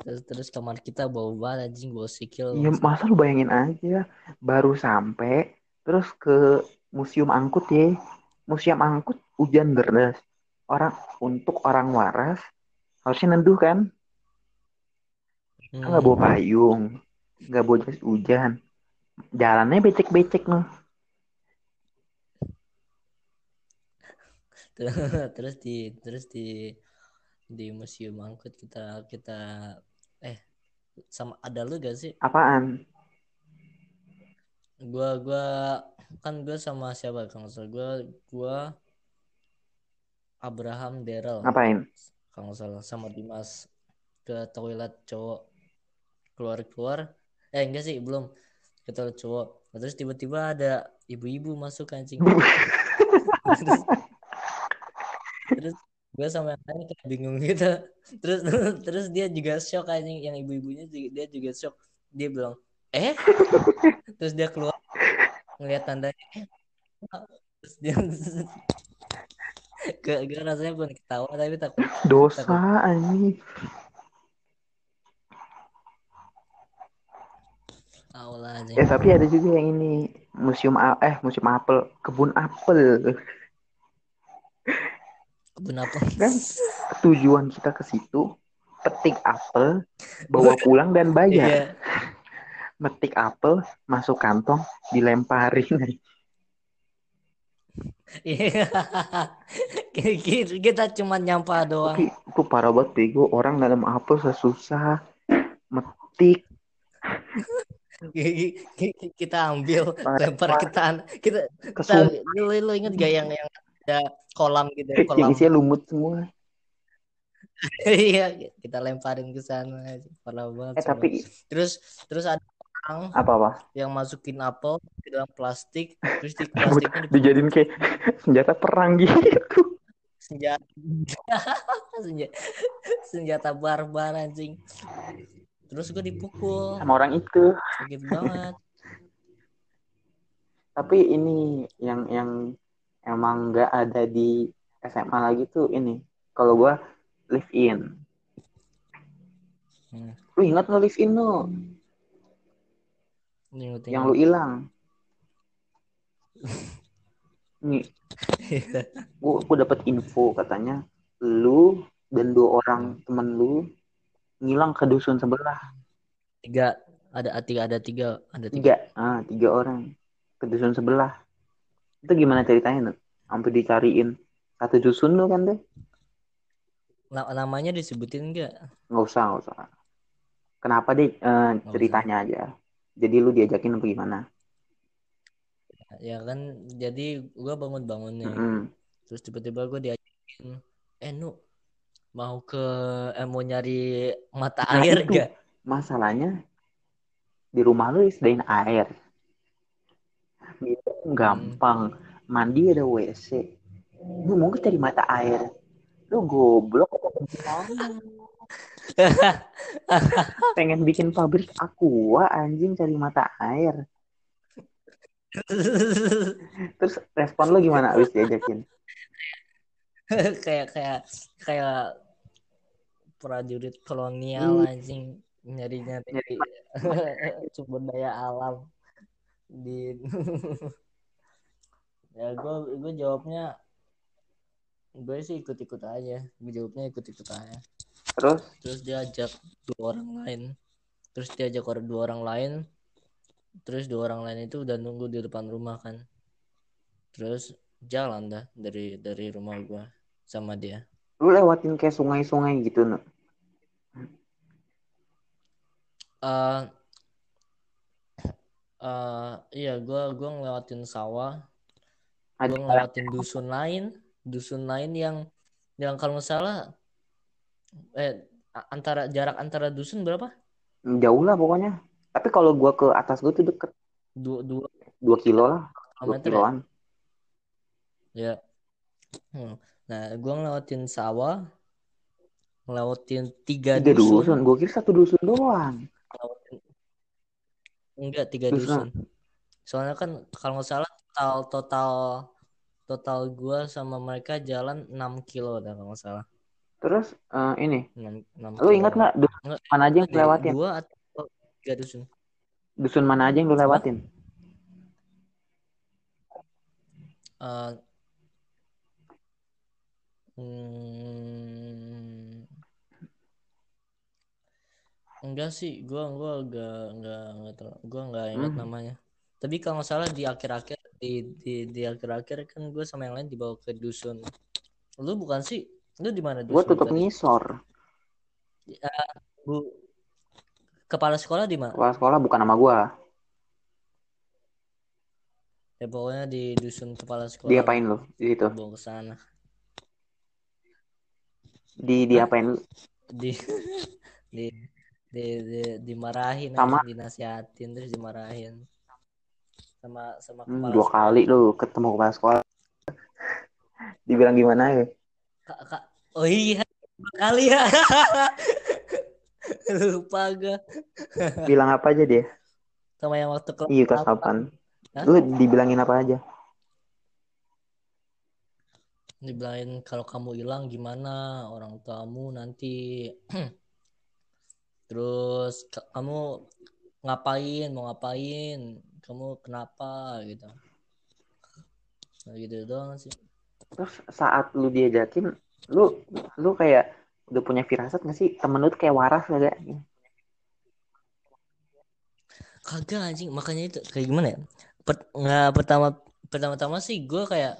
terus terus kamar kita bau banget anjing, bau sikil. Iya, masa lu bayangin aja baru sampai Terus ke museum angkut ya. Museum angkut hujan deras. Orang untuk orang waras harusnya nenduh kan. Kita hmm. nggak bawa payung, nggak bawa jas hujan, jalannya becek-becek nih. Terus di terus di di museum angkut kita kita eh sama ada lu gak sih? Apaan? Gua gua kan gua sama siapa Kang? So gua gua Abraham Daryl. Ngapain? Kang salah sama Dimas ke toilet cowok. Keluar-keluar eh enggak sih belum ke toilet cowok, terus tiba-tiba ada ibu-ibu masuk kancing. terus, terus gue sama yang lain kayak bingung gitu. Terus terus dia juga shock anjing, yang ibu-ibunya juga, dia juga shock. Dia bilang eh terus dia keluar ngeliat tandanya eh. Terus dia gue rasanya pun ketawa tapi takut dosa anjing. Eh tapi ada juga yang ini museum eh museum apel, kebun apel. Kebun apel. Kan tujuan kita ke situ petik apel, bawa pulang dan bayar. Metik apel, masuk kantong, dilemparin. Kita cuma nyampah doang. Itu parah banget bego, orang dalam apel susah metik. Kita ambil lempar ketan kita kita lu, lu inget gak yang yang ada kolam gitu, kolam yang isinya lumut semua. Iya kita lemparin ke sana parah banget. Eh, tapi terus terus ada orang apa apa yang masukin apel ke dalam plastik, terus di plastiknya dijadiin kayak senjata perang gitu. senjata senjata senjata barbar anjing. Terus gue dipukul sama orang itu. Sakit banget. Tapi ini yang yang emang nggak ada di S M A lagi tuh ini. Kalau gue live in. Hmm. Lu ingat lo live in lo? Ingat, ingat. Yang lu hilang. Nih. Gue gue dapat info katanya lu dan dua orang temen lu ngilang ke dusun sebelah. Tiga ada tiga ada tiga ada tiga. tiga ah tiga orang ke dusun sebelah. Itu gimana ceritanya tuh? Sampai dicariin satu dusun lo kan tuh. Namanya disebutin enggak? Enggak usah, enggak usah. Kenapa deh eh, ceritanya usah aja. Jadi lu diajakin apa gimana? Ya kan jadi gua bangun-bangun nih. Mm-hmm. Terus tiba-tiba gua diajakin eh nu mau ke eh, mau nyari mata nah, air itu. Gak? Masalahnya di rumah lu disediain air. Minum gampang, hmm. mandi ada W C. Lu mau cari mata air. Lu goblok apa gimana? Pengen bikin pabrik aqua anjing cari mata air. Terus respon lu gimana abis diajakin? kayak kayak kayak prajurit kolonial anjing nyari-nyari sumber daya alam di ya gue gue jawabnya gue sih ikut-ikut aja gue jawabnya ikut-ikut aja terus terus diajak dua orang lain terus diajak orang dua orang lain terus dua orang lain itu udah nunggu di depan rumah kan, terus jalan dah dari dari rumah gue sama dia. Lu lewatin kayak sungai-sungai gitu, no? Uh, uh, iya, gue gue ngelewatin sawah, gue ngelewatin dusun lain, dusun lain yang yang kalau nggak salah, eh antara jarak antara dusun berapa? Jauh lah pokoknya. Tapi kalau gue ke atas gue tuh deket. Dua dua dua kilo lah, dua kiloan. Ya. Hmm. Nah, gue ngelawatin sawah, ngelawatin tiga dusun. dusun. Gue kira satu dusun doang. Ngelawatin... Enggak, tiga dusun. dusun. Soalnya kan kalau nggak salah total total total gue sama mereka jalan enam kilo, dah kalau nggak salah. Terus uh, ini, enam, enam lu ingat nggak dusun enggak, mana aja yang lu lewatin? Dua atau tiga dusun? Dusun mana aja yang lu lewatin? eh, hmm, enggak sih, gua gua agak enggak enggak terlalu, gua enggak ingat Hmm. namanya. Tapi kalau nggak salah di akhir-akhir di di di akhir-akhir kan gue sama yang lain dibawa ke dusun. Lu bukan sih? Lu di mana Gue dusun tetap tadi? ngisor. Ya, bu, kepala sekolah di mana? Kepala sekolah bukan nama gue. Ya pokoknya di dusun kepala sekolah lu Diapain lo di situ? dibawa ke sana. Di Hah? diapain lu? Di di di, di dimarahin Sama anjing, dinasihatin terus dimarahin sama sama hmm, kepala dua sekolah. kali lu ketemu kepala sekolah. Dibilang gimana ya? Kak, kak, oh iya, dua kali ya. Lupa gue. Bilang apa aja dia? Sama yang waktu kelas Iya kelas delapan. delapan. Hah? Lu dibilangin apa aja? Dibilangin kalau kamu hilang gimana orang tuamu nanti. Terus ka- kamu ngapain, mau ngapain, kamu kenapa gitu. Nah, gitu doang sih. Terus saat lu diajakin, lu lu kayak udah punya firasat gak sih temen lu tuh kayak waras gak? Kagak anjing, makanya itu kayak gimana ya? Per- nggak pertama pertama-tama sih gue kayak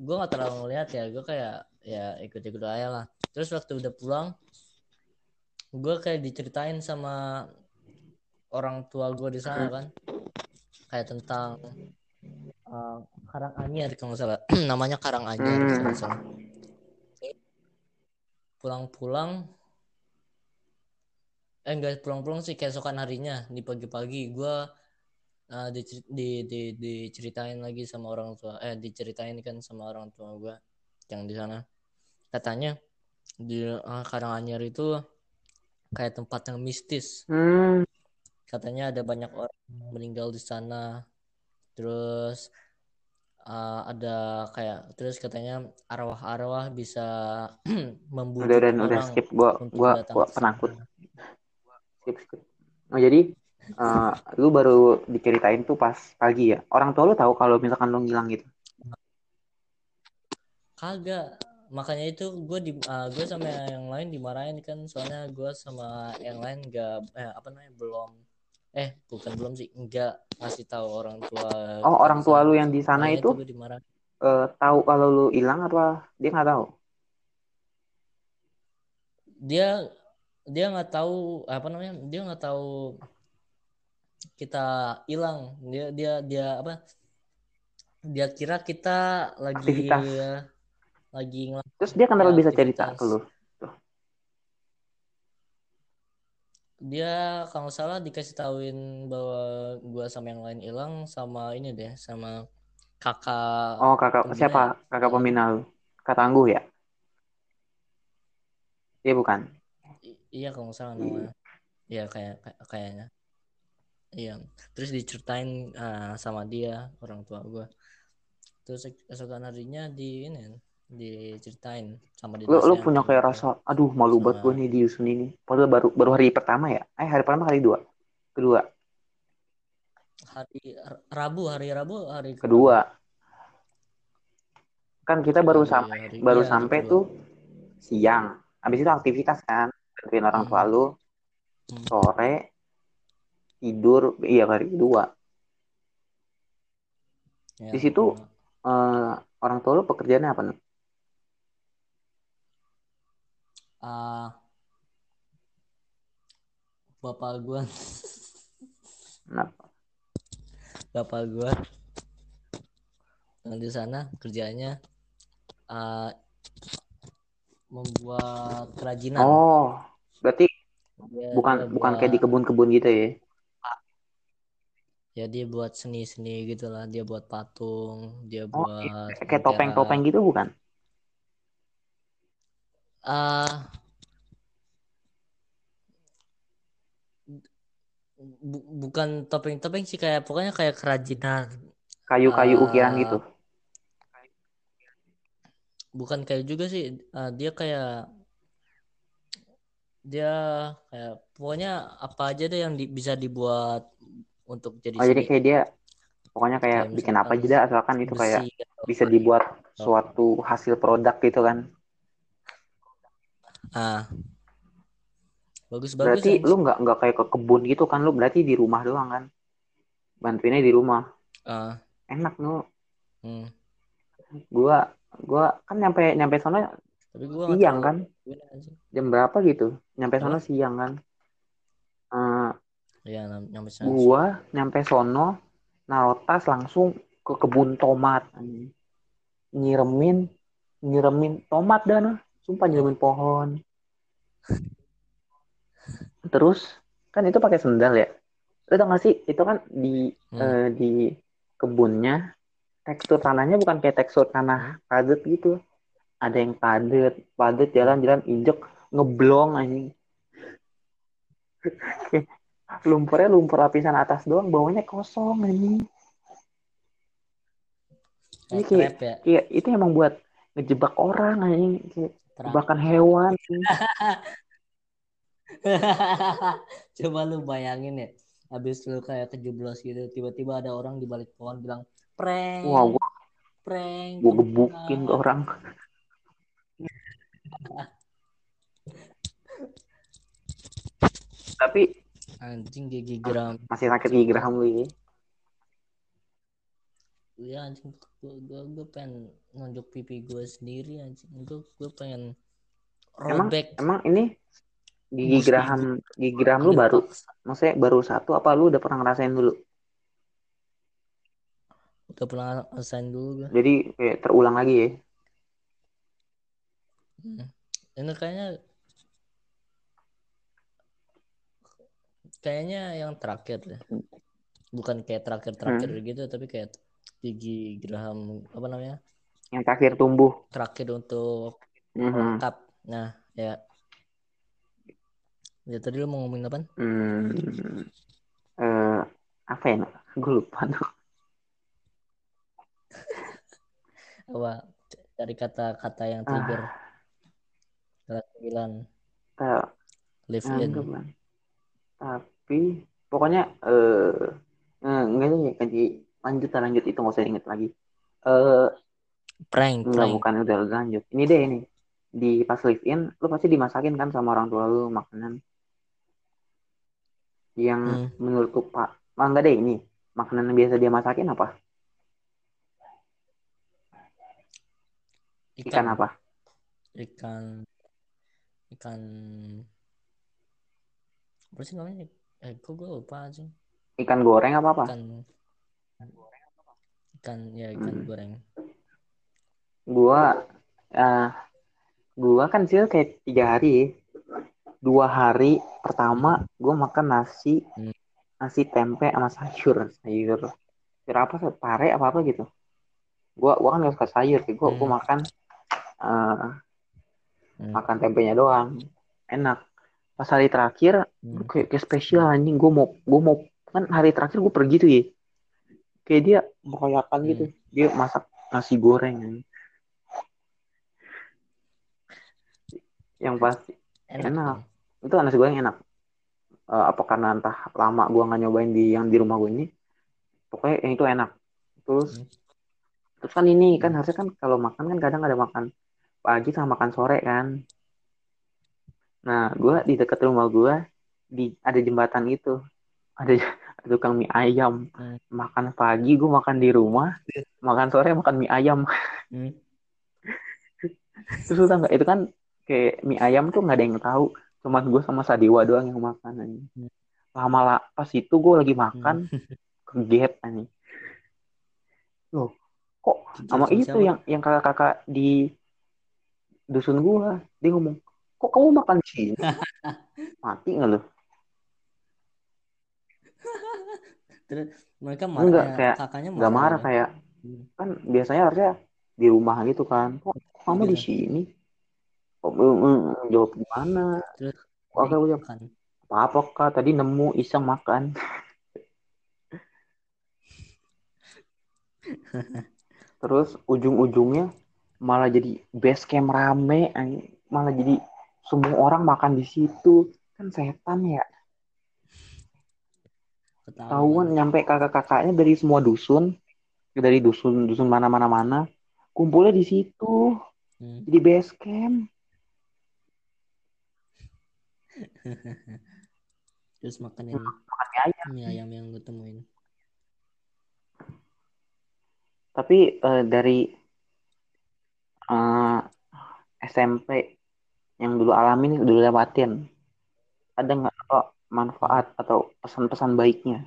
gue nggak terlalu ngeliat ya, gue kayak ya ikut-ikut aja lah. Terus waktu udah pulang, gue kayak diceritain sama orang tua gue di sana kan, kayak tentang eh, Karang Anyar kalau nggak salah. Namanya Karang Anyar kalau nggak salah. Hmm. Pulang-pulang eh enggak pulang-pulang sih, keesokan harinya di pagi-pagi gue eh, dicer- di, di, diceritain lagi sama orang tua, eh diceritain kan sama orang tua gue yang di sana. Katanya di eh, Karanganyar itu kayak tempat yang mistis, Hmm. katanya ada banyak orang yang meninggal di sana. Terus eh, ada kayak terus katanya arwah-arwah bisa Udah udah membujuk udah orang skip gua untuk gua datang gua ke penakut. sana. Skip skip. Nah, jadi eh, lu baru diceritain tuh pas pagi ya. Orang tua lu tahu kalau misalkan lu ngilang gitu. Kagak, makanya itu gue di ah, gue sama yang lain dimarahin kan, soalnya gue sama yang lain nggak eh apa namanya belum eh bukan belum sih nggak ngasih tahu orang tua Oh, kita orang di tua sana, lu yang di sana makanya itu itu gue dimarahin. eh, tahu kalau lu hilang atau dia nggak tahu? Dia dia nggak tahu apa namanya, dia nggak tahu kita hilang. Dia dia dia apa, dia kira kita lagi Aktivitas. lagi Terus dia ngelakuin kenapa bisa cerita aktivitas. ke lu? Tuh. Dia kalau nggak salah dikasih tahuin bahwa gua sama yang lain hilang, sama ini deh, sama kakak Oh, kakak pembina siapa? ya. Kakak Eh, pembina lu. Kakak tangguh ya? Dia bukan. i- Iya kalau nggak salah namanya ya, kayak kayak- kayaknya iya. Terus diceritain ah, sama dia orang tua gua. Terus keesokan harinya di ini diceritain sama Lu lu punya dinasihatin kayak gitu rasa, aduh malu banget sama gue nih di dusun ini. Padahal baru baru hari pertama ya? Eh hari pertama hari dua, kedua, hari Rabu hari Rabu hari keberapa kedua. Kan kita baru kedua ya, sampai hari baru iya hari sampai kedua. tuh siang. Habis itu aktivitas kan, bantuin orang tua Mm, lu, mm. sore tidur, iya hari kedua. Ya Di hari situ kedua. eh, orang tua lu pekerjaannya apa nih? Ah, bapak gua Kenapa? bapak gua yang di sana kerjanya ah, membuat kerajinan. Oh, berarti Dia bukan dia bukan kayak di buat kebun-kebun gitu ya? ya dia buat seni-seni gitulah, dia buat patung, dia Oh, iya. buat Kayak topeng-topeng menterak. gitu bukan? Ah, bu- bukan topeng-topeng sih, kayak pokoknya kayak kerajinan. Kayu-kayu ukiran Ah, gitu. bukan kayak juga sih. Ah, dia kayak dia kayak pokoknya apa aja deh yang di- bisa dibuat untuk jadi Oh, jadi seni. kayak dia Pokoknya kayak ya, bikin apa aja asalkan itu kayak bisa dibuat suatu hasil produk gitu kan. Ah. Bagus bagus. Berarti ya, lu nggak nggak kayak ke kebun gitu kan, lu berarti di rumah doang kan. Bantuinnya di rumah. Uh. Enak lu. Hmm. Gua gua kan nyampe nyampe sono siang kan. Jam berapa gitu? Nyampe sono siang kan. Uh, ya, nyampe sono. Gua nyampe sono naruh tas langsung ke kebun tomat. Nyiremin nyiremin tomat dan sumpah nyiremin pohon. Terus kan itu pakai sendal ya. Lu tau gak sih itu kan di hmm. uh, di kebunnya tekstur tanahnya bukan kayak tekstur tanah padat gitu. Ada yang padat, padat jalan-jalan injek ngeblong anjing. Lumpurnya lumpur lapisan atas doang, bawahnya kosong anjing. Ini kayak, ya? Kayak itu emang buat ngejebak orang anjing, jebakan hewan. Coba lu bayangin ya, habis lu kayak kejeblos gitu, tiba-tiba ada orang di balik pohon bilang prank. Wah, gua prank. Gua gebukin tuh orang. Tapi anjing gigi geram. Masih sakit gigi geram lu ini. Ya anjing, gue, gue, gue pengen nunjuk pipi gue sendiri anjing. Gue, gue pengen rollback. Emang, emang ini gigi Musti. Geraham gigi geram lu baru, maksudnya baru satu apa lu udah pernah ngerasain dulu? Udah pernah ngerasain dulu gue. Jadi kayak terulang lagi ya. Hmm. Ini kayaknya Kayaknya yang terakhir deh. Bukan kayak terakhir-terakhir hmm. gitu, tapi kayak gigi geraham apa namanya? Yang terakhir tumbuh. Terakhir untuk mm-hmm. kap. Nah, ya. Ya tadi lu mau ngomongin apa? Hmm. Uh, apa ya? Gue lupa tuh. Apa? Dari kata-kata yang trigger. Kata sembilan. Uh, Live uh, in. Apa? Tapi pokoknya eh uh, enggak nih kaji lanjut lanjut itu nggak usah inget lagi. Eh uh, prank enggak prank. Bukan udah lanjut. Ini deh ini. Di pas live in lu pasti dimasakin kan sama orang tua lu makanan yang hmm. menurut lu Pak. Nah, enggak deh ini. Makanan yang biasa dia masakin apa? Ikan, ikan apa? Ikan ikan Apa sih namanya? Eh, kok gue lupa aja. Ikan goreng apa-apa? Ikan, ikan goreng apa-apa? Ikan, ya ikan hmm. goreng. Gua, uh, gua kan sih kayak tiga hari. Dua hari pertama gua makan nasi, hmm. nasi tempe sama sayur, sayur. Sayur apa? Pare apa-apa gitu. Gua, gua kan gak suka sayur, sih. Gua, hmm. gua makan, uh, hmm. makan tempenya doang. Enak. Pas hari terakhir hmm. kayak, kayak spesial anjing gue mau gue mau kan hari terakhir gue pergi tuh ya kayak dia meroyakan hmm. gitu dia masak nasi goreng yang pasti enak, enak. Itu nasi goreng enak uh, apa karena entah lama gue nggak nyobain di yang di rumah gue ini pokoknya yang itu enak terus hmm. terus kan ini kan harusnya kan kalau makan kan kadang ada makan pagi sama makan sore kan. Nah, gue di dekat rumah gue di ada jembatan gitu, ada, ada tukang mie ayam. Hmm. Makan pagi gue makan di rumah, makan sore makan mie ayam. Hmm. Terus nggak itu kan kayak mie ayam tuh nggak ada yang tahu, cuma gue sama Sadewa doang yang makan. Hmm. Lama-lama pas itu gue lagi makan hmm. keget nih. Loh, kok sama itu yang yang kakak-kakak di dusun gue dia ngomong. Kok kamu makan di sini? Mati nggak lo? Terus mereka marah. Enggak, kayak, kakaknya marah. Nggak marah kayak kan biasanya harusnya di rumah gitu kan. Kok kamu di sini? Kok belum jawab gimana? Terus aku jawab kan. Apa kak? Tadi nemu iseng makan. Terus ujung-ujungnya malah jadi base camp rame, malah jadi semua orang makan di situ kan setan ya. Ketahuan nyampe kakak-kakaknya dari semua dusun, dari dusun dusun mana-mana mana, kumpulnya di situ, hmm. di base camp. Terus makan yang ayam. Mie ayam yang gue temuin. Tapi uh, dari uh, S M P yang dulu alamin, dulu lewatin, ada nggak kok manfaat atau pesan-pesan baiknya?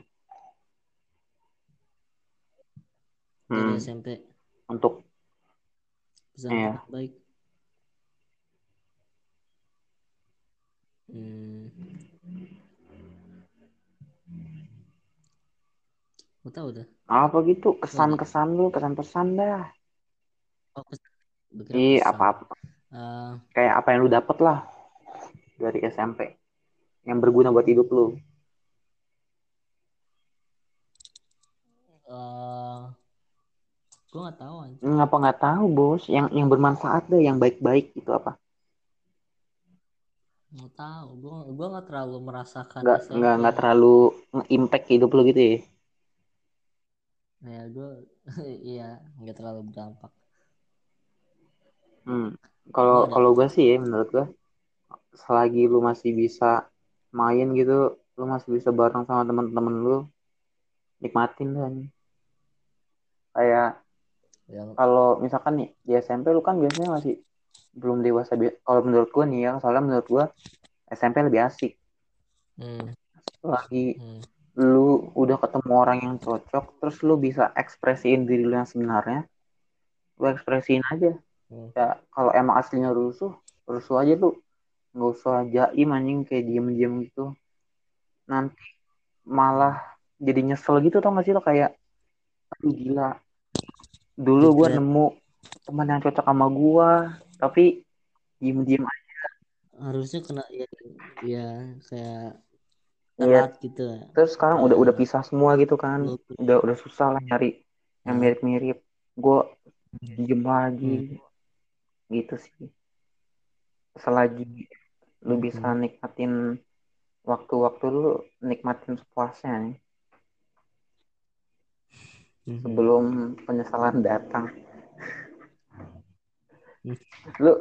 Hmm. Dari S M P untuk pesan yeah. baik. Hmm. Gua tahu dah. Apa gitu? Kesan-kesan lu, kesan-pesan dah. Oh, kesan. Iya, apa-apa. Uh, kayak apa yang lu dapet lah dari S M P yang berguna buat hidup lu. Uh, gue nggak tahu. Aja. Ngapa nggak tahu, bos? Yang yang bermanfaat deh, yang baik-baik itu apa? Nggak tahu. Gue gue nggak terlalu merasakan. Nggak nggak nggak terlalu nge-impact hidup lu gitu ya? Ya gue iya nggak terlalu berdampak. Hmm. Kalau kalau gue sih ya menurut gue, selagi lu masih bisa main gitu, lu masih bisa bareng sama teman-teman lu, nikmatin kan. Kayak ya, kalau misalkan nih di S M P lu kan biasanya masih belum dewasa. Kalau menurut gua nih ya, soalnya menurut gua S M P lebih asik. Hmm. Lagi hmm. lu udah ketemu orang yang cocok, terus lu bisa ekspresiin diri lu yang sebenarnya. Lu ekspresiin aja. Hmm. Ya kalau emang aslinya rusuh, rusuh aja tuh. Nggak usah jaim anjing kayak diem-diem gitu, nanti malah jadi nyesel gitu, tau gak sih lo, kayak aduh gila dulu gue nemu teman yang cocok sama gue tapi diem-diem aja, harusnya kena ya, ya kayak telat ya. Gitu terus sekarang udah udah pisah semua gitu kan, udah udah susah lah nyari yang mirip-mirip, gue diem lagi hmm. gitu sih. Selagi lu bisa nikmatin waktu-waktu lu, nikmatin sepuasnya nih. Mm-hmm. Sebelum penyesalan datang. Mm-hmm. Lu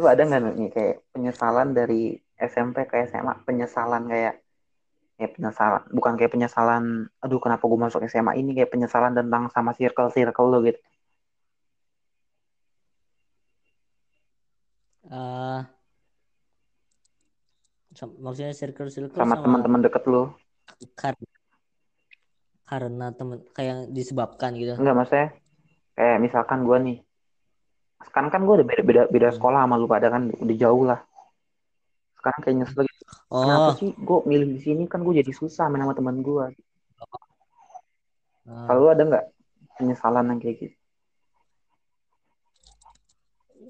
lu ada nggak nih kayak penyesalan dari S M P ke S M A, penyesalan kayak ya penyesalan, bukan kayak penyesalan aduh kenapa gue masuk S M A ini, kayak penyesalan tentang sama circle-circle lu gitu. Uh... maksudnya circle-circle sama, sama teman-teman dekat lo karena karena teman kayak disebabkan gitu. Enggak, maksudnya kayak misalkan gue nih sekarang kan gue udah beda beda beda sekolah sama lu pada kan, udah jauh lah sekarang, kayak nyesel gitu. Oh. Kenapa sih gue milih di sini, kan gue jadi susah main sama teman gue. Uh. Kalau ada nggak penyesalan yang kayak gitu?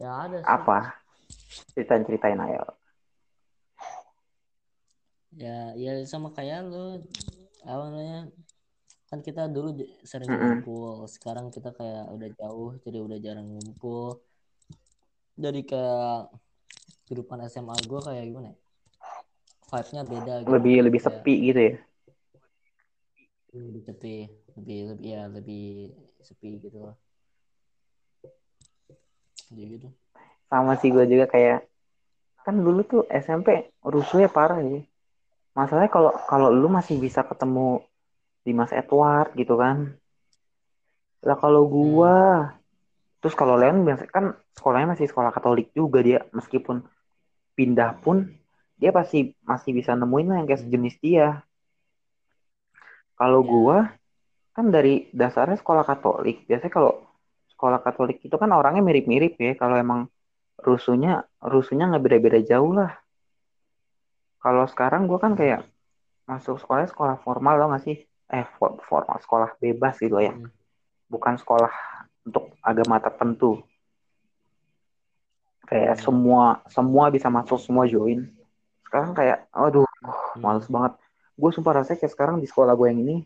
Ya ada sih. Apa ceritain ceritain ayo. Ya, ya sama kayak lu, awalnya kan kita dulu sering ngumpul, sekarang kita kayak udah jauh, jadi udah jarang ngumpul. Jadi kayak kehidupan S M A gue kayak gimana? Vibe-nya beda. Gitu. Lebih lebih kayak, sepi gitu ya? Lebih sepi, lebih lebih ya lebih sepi gitu. Jadi gitu. Sama sih gue juga, kayak kan dulu tuh S M P rusuhnya parah ya. Masalahnya kalau kalau lu masih bisa ketemu Dimas Edward gitu kan. Lah kalau gua, terus kalau Leon biasa kan sekolahnya masih sekolah Katolik juga dia, meskipun pindah pun dia pasti masih bisa nemuin lah yang kayak sejenis dia. Kalau gua kan dari dasarnya sekolah Katolik. Biasanya kalau sekolah Katolik itu kan orangnya mirip-mirip ya. Kalau emang rusuhnya rusuhnya nggak beda-beda jauh lah. Kalau sekarang gue kan kayak masuk sekolah sekolah formal lo nggak sih? Eh for, formal sekolah bebas gitu ya, bukan sekolah untuk agama tertentu. Kayak semua semua bisa masuk, semua join. Sekarang kayak, aduh, males banget. Gue sumpah rasanya kayak sekarang di sekolah gue yang ini,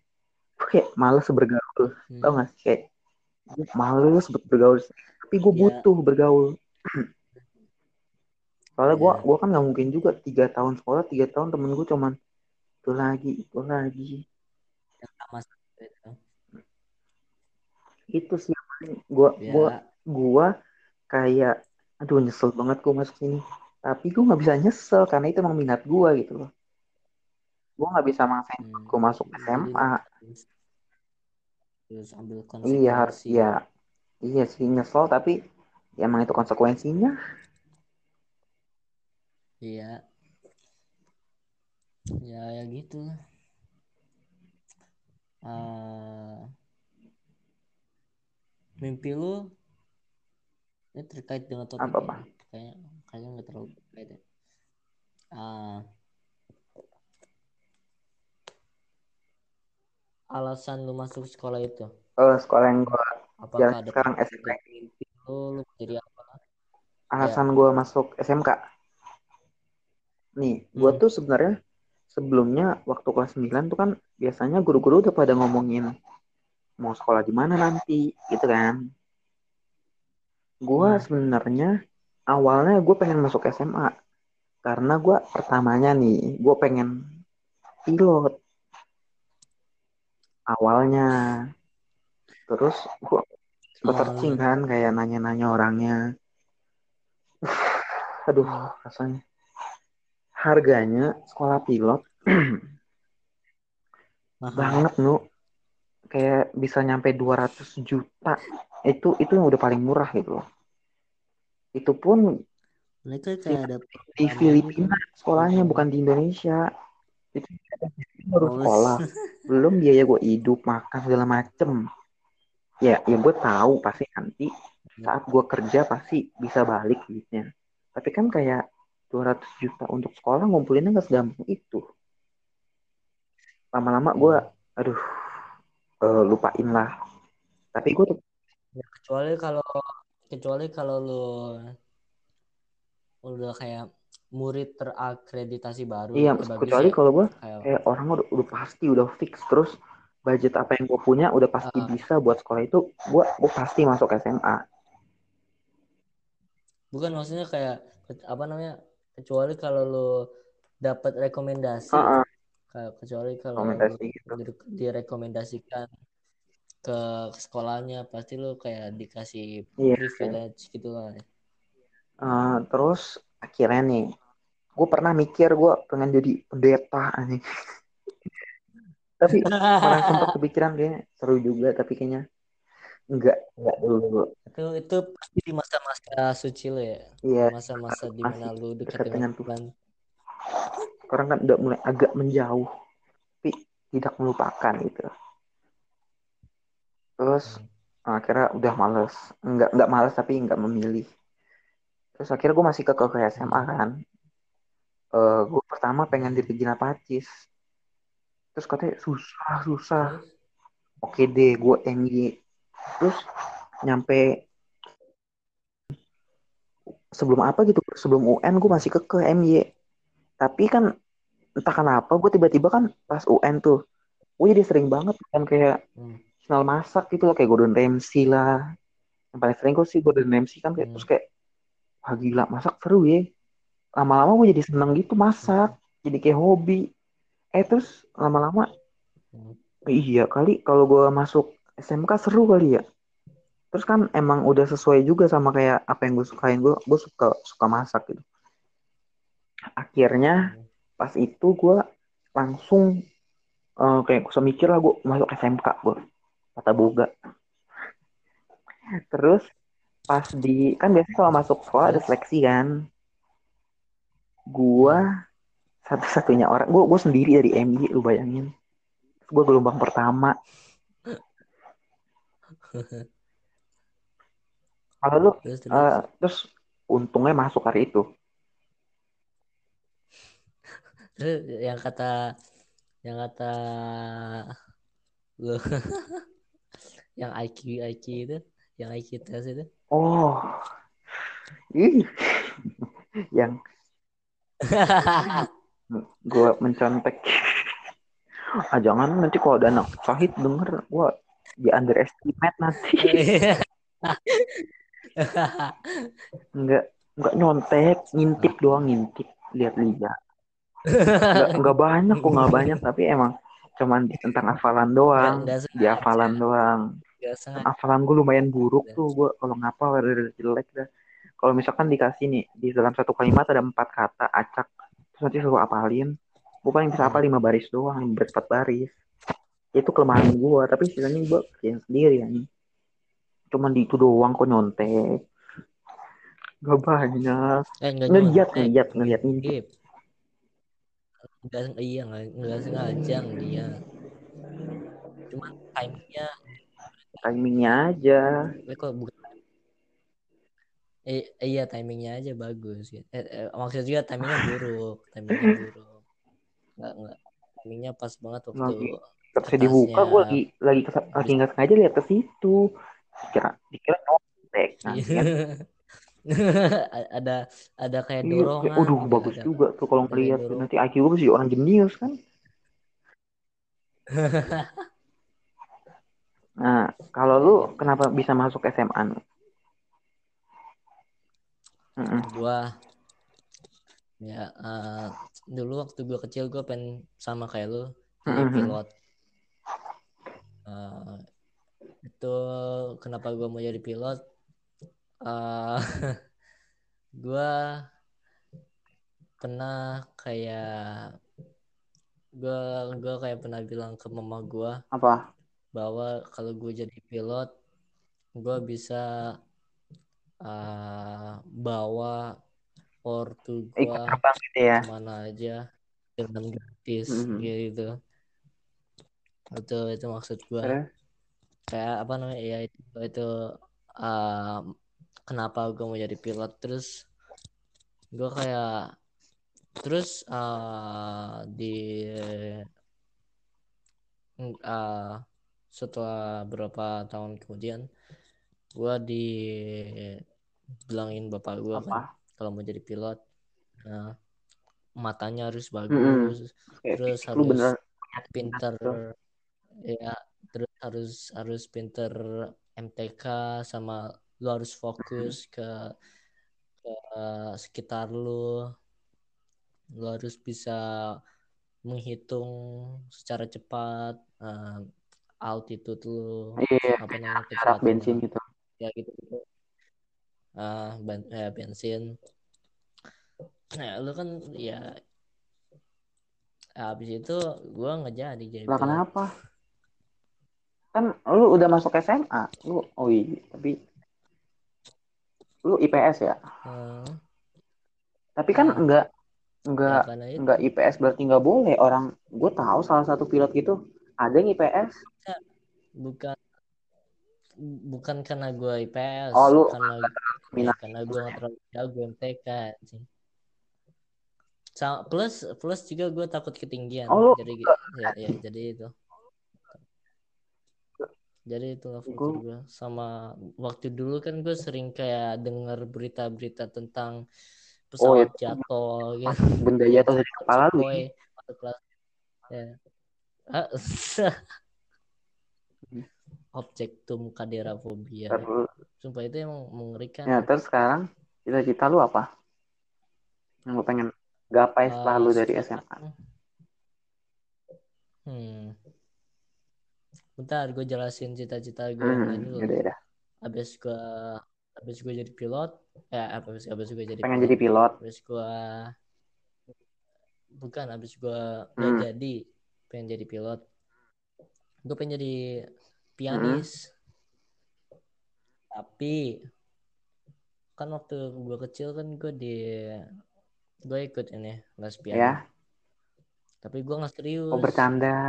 gue kayak males bergaul, hmm. tau nggak sih? Kayak males bergaul, tapi gue butuh yeah. bergaul. Soalnya gue yeah. gue kan nggak mungkin juga tiga tahun sekolah, tiga tahun temen gue cuman itu lagi itu lagi yang sama itu. Itu sih gue ya. gue gue kayak aduh nyesel banget gue masuk sini, tapi gue nggak bisa nyesel karena itu emang minat gue gitu loh. Gue nggak bisa maksain hmm. gue masuk S M A. Terus ambil konsekuensi. Iya harus ya. Iya sih nyesel tapi ya emang itu konsekuensinya. Iya. Ya ya gitu. Uh, mimpi lu ini terkait dengan topik apa, kayaknya kayaknya nggak terlalu terkait ya. Uh, alasan lu masuk sekolah itu? Uh, sekolah yang gue jalan sekarang S M K. Mimpi lu, lu jadi apa? Alasan ya. Gue masuk S M K. Nih, gue hmm. tuh sebenarnya sebelumnya waktu kelas sembilan tuh kan biasanya guru-guru udah pada ngomongin mau sekolah di mana nanti, gitu kan. Gue hmm. sebenarnya awalnya gue pengen masuk S M A karena gue pertamanya nih gue pengen pilot awalnya. Terus gue sempat oh. searching kan kayak nanya-nanya orangnya. Aduh rasanya harganya sekolah pilot banget nu, kayak bisa nyampe dua ratus juta. Itu itu yang udah paling murah gitu loh. Itu pun mereka kayak ada di Filipina sekolahnya, bukan di Indonesia. Itu baru sekolah, belum biaya gue hidup, makan segala macem. Ya, ya gue tahu pasti nanti saat gue kerja pasti bisa balik duitnya. Tapi kan kayak dua ratus juta untuk sekolah ngumpulinnya nggak segampang itu. Lama-lama gue, aduh, uh, lupain lah. Tapi gue ya, kecuali kalau kecuali kalau lu udah kayak murid terakreditasi baru. Iya, kecuali ya, kalau gue kayak, kayak orang udah, udah pasti udah fix, terus budget apa yang gue punya udah pasti uh, bisa buat sekolah itu, gue gue pasti masuk S M A. Bukan maksudnya kayak apa namanya, kecuali kalau lo dapat rekomendasi, uh, uh, kecuali kalau direkomendasikan ke sekolahnya pasti lo kayak dikasih yeah. privilege gitu lah. Uh, terus akhirnya nih, gue pernah mikir gue pengen jadi pendeta anjing. Tapi pernah sempat kepikiran kayaknya seru juga, tapi kayaknya enggak enggak dulu. Itu itu pasti di masa-masa suci lo ya. Yeah. Masa-masa di mana lo dekat dengan Tuhan. Sekarang kan udah mulai agak menjauh, tapi tidak melupakan gitu. Terus hmm. akhirnya udah males, enggak enggak males tapi enggak memilih. Terus akhirnya gue masih ke ke S M A kan. Uh, gue pertama pengen jadi Gina Pacis. Terus katanya susah susah. Oke deh, gue M G. Terus nyampe sebelum apa gitu, sebelum U N gue masih ke ke M Y. Tapi kan entah kenapa gue tiba-tiba kan pas U N tuh, gue jadi sering banget kan kayak channel hmm. masak gitu loh, kayak Gordon Ramsay lah. Yang paling sering gue sih Gordon Ramsay kan kayak hmm. terus kayak wah gila masak seru ya. Lama-lama gue jadi seneng gitu masak. Jadi kayak hobi. Eh terus lama-lama hmm. iya kali kalau gue masuk S M K seru kali ya. Terus kan emang udah sesuai juga sama kayak apa yang gue sukain. Gue gue suka suka masak gitu. Akhirnya pas itu gue langsung uh, kayak gue mikir lah gue masuk S M K gue kata boga. Terus pas di kan biasanya kalau masuk sekolah ada seleksi kan, gue satu-satunya orang, gue gue sendiri dari M I, lu bayangin, gue gelombang pertama. Kalau lu terus, terus. Uh, terus untungnya masuk hari itu. Terus yang kata yang kata lu yang I Q I Q itu, yang I Q test itu. Oh. Ih. Yang gue mencontek. Ah jangan nanti kalau ada anak Syahid denger gue di underestimate nanti. Enggak enggak nyontek, ngintip doang, ngintip lihat lidah. Enggak banyak kok, enggak banyak tapi emang cuman tentang hafalan doang, gak, gak di hafalan doang. Hafalan gue lumayan buruk gak tuh, gue kalau ngapal jelek dah. Kalau misalkan dikasih nih, di dalam satu kalimat ada empat kata acak, terus nanti suruh apalin, gue paling bisa apal lima baris doang, lima baris, empat baris. Itu kelemahan gue, tapi sisanya gue kerjain sendiri ya nih. Cuman di itu doang kok nyontek. Gak banyak. Eh, ngeliat, ngeliat, ngeliat ngintip. Nggak, iya, nggak sengaja ngeliat. Cuman timingnya. Timingnya aja. Kok bukan? Eh, iya, timingnya aja bagus. Eh, eh, maksud juga timingnya buruk, timingnya buruk. Nggak, nggak. Timingnya pas banget waktu. Terus dibuka, gue lagi, lagi, kes- lagi nggak sengaja lihat ke situ. Dikira, dikira nyontek. Nah, ada ada kayak dorongan. Aduh bagus ada, juga tuh kalau ngelihat nanti I Q gue pasti orang jenius kan. Nah kalau lu kenapa bisa masuk S M A? Gua ya uh, dulu waktu gue kecil gue pengen sama kayak lu jadi mm-hmm. pilot. Uh, itu kenapa gue mau jadi pilot? Uh, gue pernah kayak gue gue kayak pernah bilang ke mama gue apa bahwa kalau gue jadi pilot gue bisa uh, bawa ortu gue gitu ya. Kemana aja dengan gratis mm-hmm. gitu itu itu maksud gue kayak apa namanya ya itu itu uh, kenapa gue mau jadi pilot terus gue kayak terus uh, di uh, setelah berapa tahun kemudian gue dibilangin bapak gue kan kalau mau jadi pilot uh, matanya harus bagus mm-hmm. terus okay. harus bener. pinter ya terus harus harus pinter M T K sama lu harus fokus ke, ke sekitar lu, lu harus bisa menghitung secara cepat uh, altitude lu, yeah, apa namanya kecepatan bensin gitu, ya gitu gitu, uh, ben- eh, bensin, nah lu kan ya habis itu gua nggak jadi jadi. Lah kenapa? Kan lu udah masuk S M A, lu oh iya tapi lu I P S ya? Hmm. Tapi kan hmm. enggak enggak enggak I P S berarti enggak boleh orang. Gue tahu salah satu pilot gitu ada yang I P S. Bukan bukan karena gue I P S. Oh lu karena ya, karena gue nggak terlalu jago M T K sih. Plus plus juga gue takut ketinggian. Oh, jadi ya, ya jadi itu. Jadi itu faktor gue sama waktu dulu kan gue sering kayak dengar berita-berita tentang pesawat oh, ya. jatuh gitu. Benda jatuh dari kepala lu. Ya. Objektum kaderafobia. Terus, sumpah itu emang mengerikan. Ya, terus sekarang cita-cita lu apa? Yang lu pengen gapai setelah lu uh, dari S M A? Hmm. Bentar, gue jelasin cita-cita gue hmm, dulu. Abis gue, abis gue jadi pilot. Eh, abis, abis gue jadi. Pengen pilot. jadi pilot. Abis gue, bukan abis gue nggak hmm. jadi, pengen jadi pilot. Gue pengen jadi pianis. Hmm. Tapi, kan waktu gue kecil kan gue di, gue ikut ini les piano. Ya. Tapi gue nggak serius. Oh bercanda.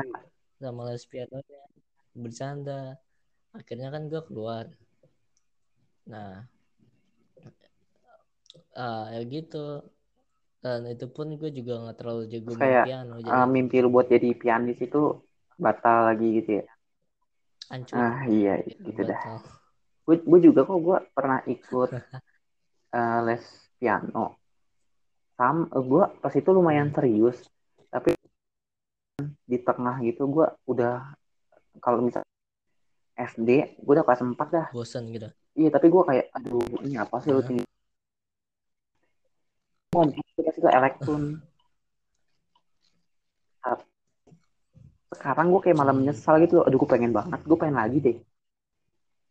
Sama les pianonya. Bercanda akhirnya kan gue keluar nah uh, ya gitu dan itu pun gue juga nggak terlalu jago main piano jadi uh, mimpi lu buat jadi pianis itu batal lagi gitu ya hancur ah iya gitu batal. Dah gue juga kok gue pernah ikut uh, les piano sam gue pas itu lumayan serius tapi di tengah gitu gue udah kalau misal S D, gue udah kelas empat dah. Bosan gitu. Iya, tapi gue kayak, aduh, ini apa sih uh-huh. lu tinggi? Gue kasih ke elektron. sekarang gue kayak malah menyesal gitu loh. Aduh, gue pengen banget, gue pengen lagi deh.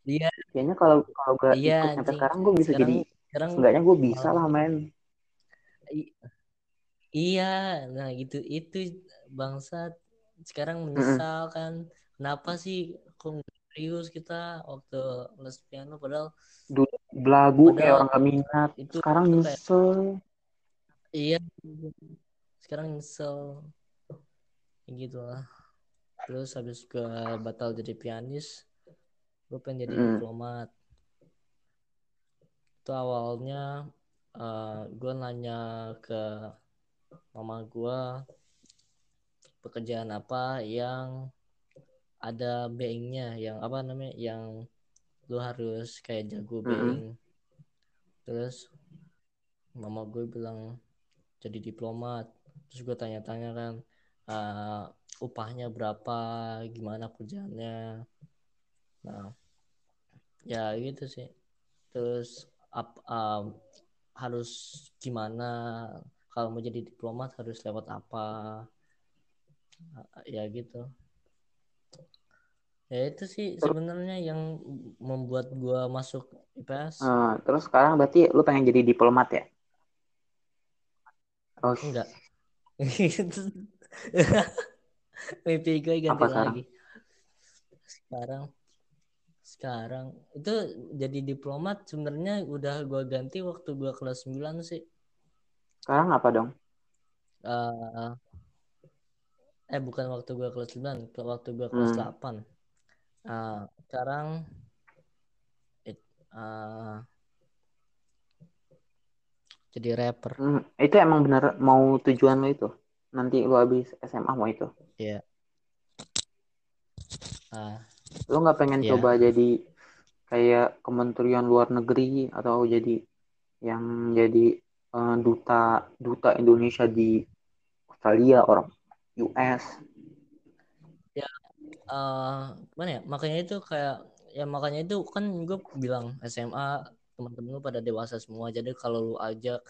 Iya. Kayaknya kalau kalau gue iya, ikut sampai sekarang gue bisa sekarang, jadi, sekarang enggaknya gue bisa lah main. I- iya, nah gitu itu bangsat. Sekarang menyesal mm-hmm. kan. Kenapa sih kok serius kita waktu les piano padahal dulu belagu padahal kayak orang gak minat. Itu sekarang itu nyesel. Kayak, iya. Sekarang nyesel. Gitu lah. Terus habis gue batal jadi pianis, gue pengen jadi hmm. diplomat. Itu awalnya uh, gue nanya ke mama gue pekerjaan apa yang ada beingnya, yang apa namanya, yang lu harus kayak jago being. Hmm. Terus mama gue bilang jadi diplomat. Terus gue tanya-tanya kan, Uh, upahnya berapa, gimana kerjaannya, nah ya gitu sih. Terus up, uh, harus gimana kalau mau jadi diplomat, harus lewat apa, uh, ya gitu. Ya itu sih sebenarnya yang membuat gua masuk I P S. Uh, terus sekarang berarti lu pengen jadi diplomat ya? Oh enggak. Mimpi gue ganti apa lagi sekarang. Sekarang itu jadi diplomat sebenarnya udah gue ganti waktu gue kelas sembilan sih. Sekarang apa dong? Uh, eh bukan waktu gue kelas sembilan, waktu gue kelas hmm. delapan. Uh, sekarang it, uh, jadi rapper. Hmm, itu emang bener mau tujuan lo itu? Nanti lo habis S M A mau itu? Iya. Yeah. Uh, lo gak pengen yeah. coba jadi kayak Kementerian Luar Negeri atau jadi yang jadi uh, duta duta Indonesia di Australia, orang U S? Ya, yeah. uh, gimana ya? Makanya itu kayak, ya makanya itu kan gue bilang S M A teman-teman lu pada dewasa semua, jadi kalau lu ajak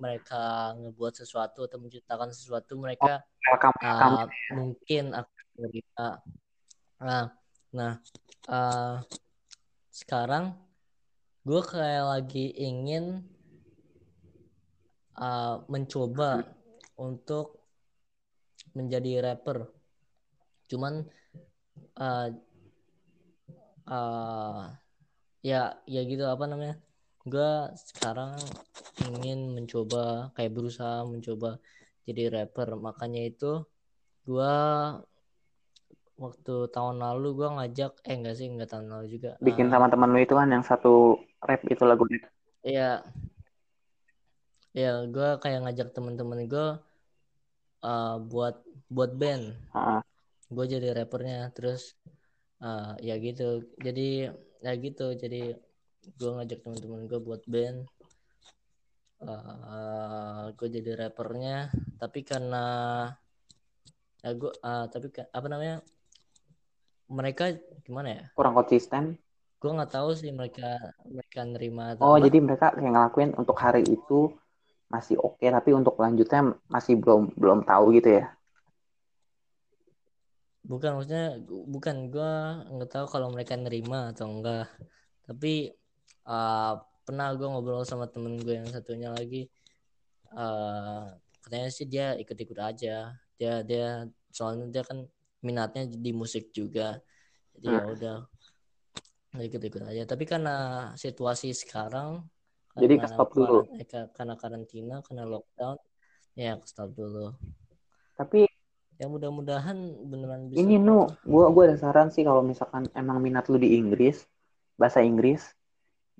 mereka ngebuat sesuatu atau menciptakan sesuatu, mereka oh, kamu, uh, kamu. mungkin akan berita. Nah, nah uh, sekarang gue kayak lagi ingin uh, mencoba untuk menjadi rapper, cuman uh, uh, ya ya gitu apa namanya, gue sekarang ingin mencoba kayak berusaha mencoba jadi rapper. Makanya itu gue waktu tahun lalu gue ngajak eh enggak sih enggak tahun lalu juga bikin sama uh, teman lu itu kan yang satu rap itu lagu itu. Iya ya, gue kayak ngajak teman-teman gue uh, buat buat band. uh-huh. Gue jadi rappernya. Terus uh, ya gitu jadi ya gitu jadi gue ngajak teman-teman gue buat band, uh, gue jadi rappernya. Tapi karena ya gue uh, tapi apa namanya, mereka gimana ya, kurang konsisten. Gue nggak tahu sih mereka mereka nerima atau oh apa. Jadi mereka kayak ngelakuin untuk hari itu masih oke, okay, tapi untuk lanjutnya masih belum belum tahu gitu ya. Bukan maksudnya bukan gue nggak tahu kalau mereka nerima atau enggak, tapi uh, pernah gue ngobrol sama temen gue yang satunya lagi, uh, katanya sih dia ikut-ikut aja, dia dia soalnya dia kan minatnya di musik juga, jadi hmm. ya udah ikut-ikut aja. Tapi karena situasi sekarang jadi ke-stop dulu eh, karena karantina, karena lockdown, ya ke-stop dulu. Tapi ya mudah-mudahan beneran bisa. Ini nu, gue gue ada saran sih, kalau misalkan emang minat lu di Inggris, bahasa Inggris,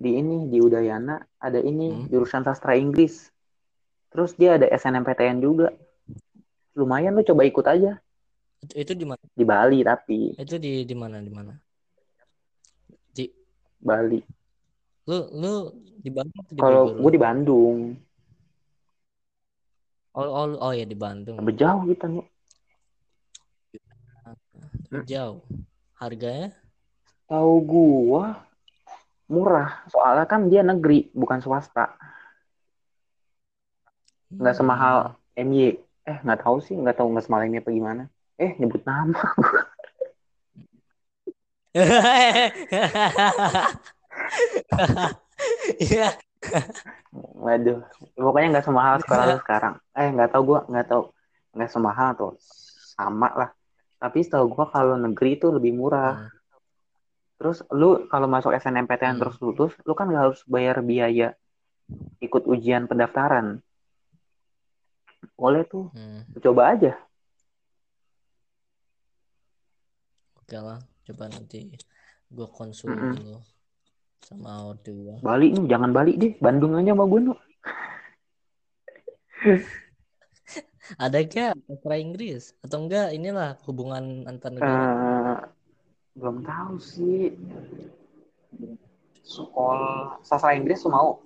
di ini di Udayana ada ini hmm. jurusan sastra Inggris. Terus dia ada S N M P T N juga. Lumayan, lu coba ikut aja. Itu, itu di mana? Di Bali tapi. Itu di di mana di mana? Di Bali. Lu lu di Bali atau di Bogor? Kalau gue di Bandung. Oh oh oh ya di Bandung. Lebih jauh kita gitu, nih. Jauh. Harganya? Tahu gua murah. Soalnya kan dia negeri, bukan swasta. Enggak semahal M Y. Eh, enggak tahu sih, enggak tahu enggak semahal M Y apa gimana. Eh, nyebut nama gue. Iya. Waduh, pokoknya nggak semahal sekolah lu sekarang. Eh, nggak tahu gue, nggak tahu, nggak semahal atau sama lah. Tapi setahu gue kalau negeri itu lebih murah. Hmm. Terus lu kalau masuk S N M P T N hmm. terus lulus, lu kan nggak harus bayar biaya ikut ujian pendaftaran. Boleh tuh, hmm. coba aja. Oke lah, coba nanti gue konsul mm-hmm. dulu sama Ordu. Balik nih, jangan balik deh, Bandung aja sama gue. Ada gak bahasa Inggris atau enggak inilah hubungan antar negara? Uh, belum tahu sih. Sekolah sastra Inggris tuh mau.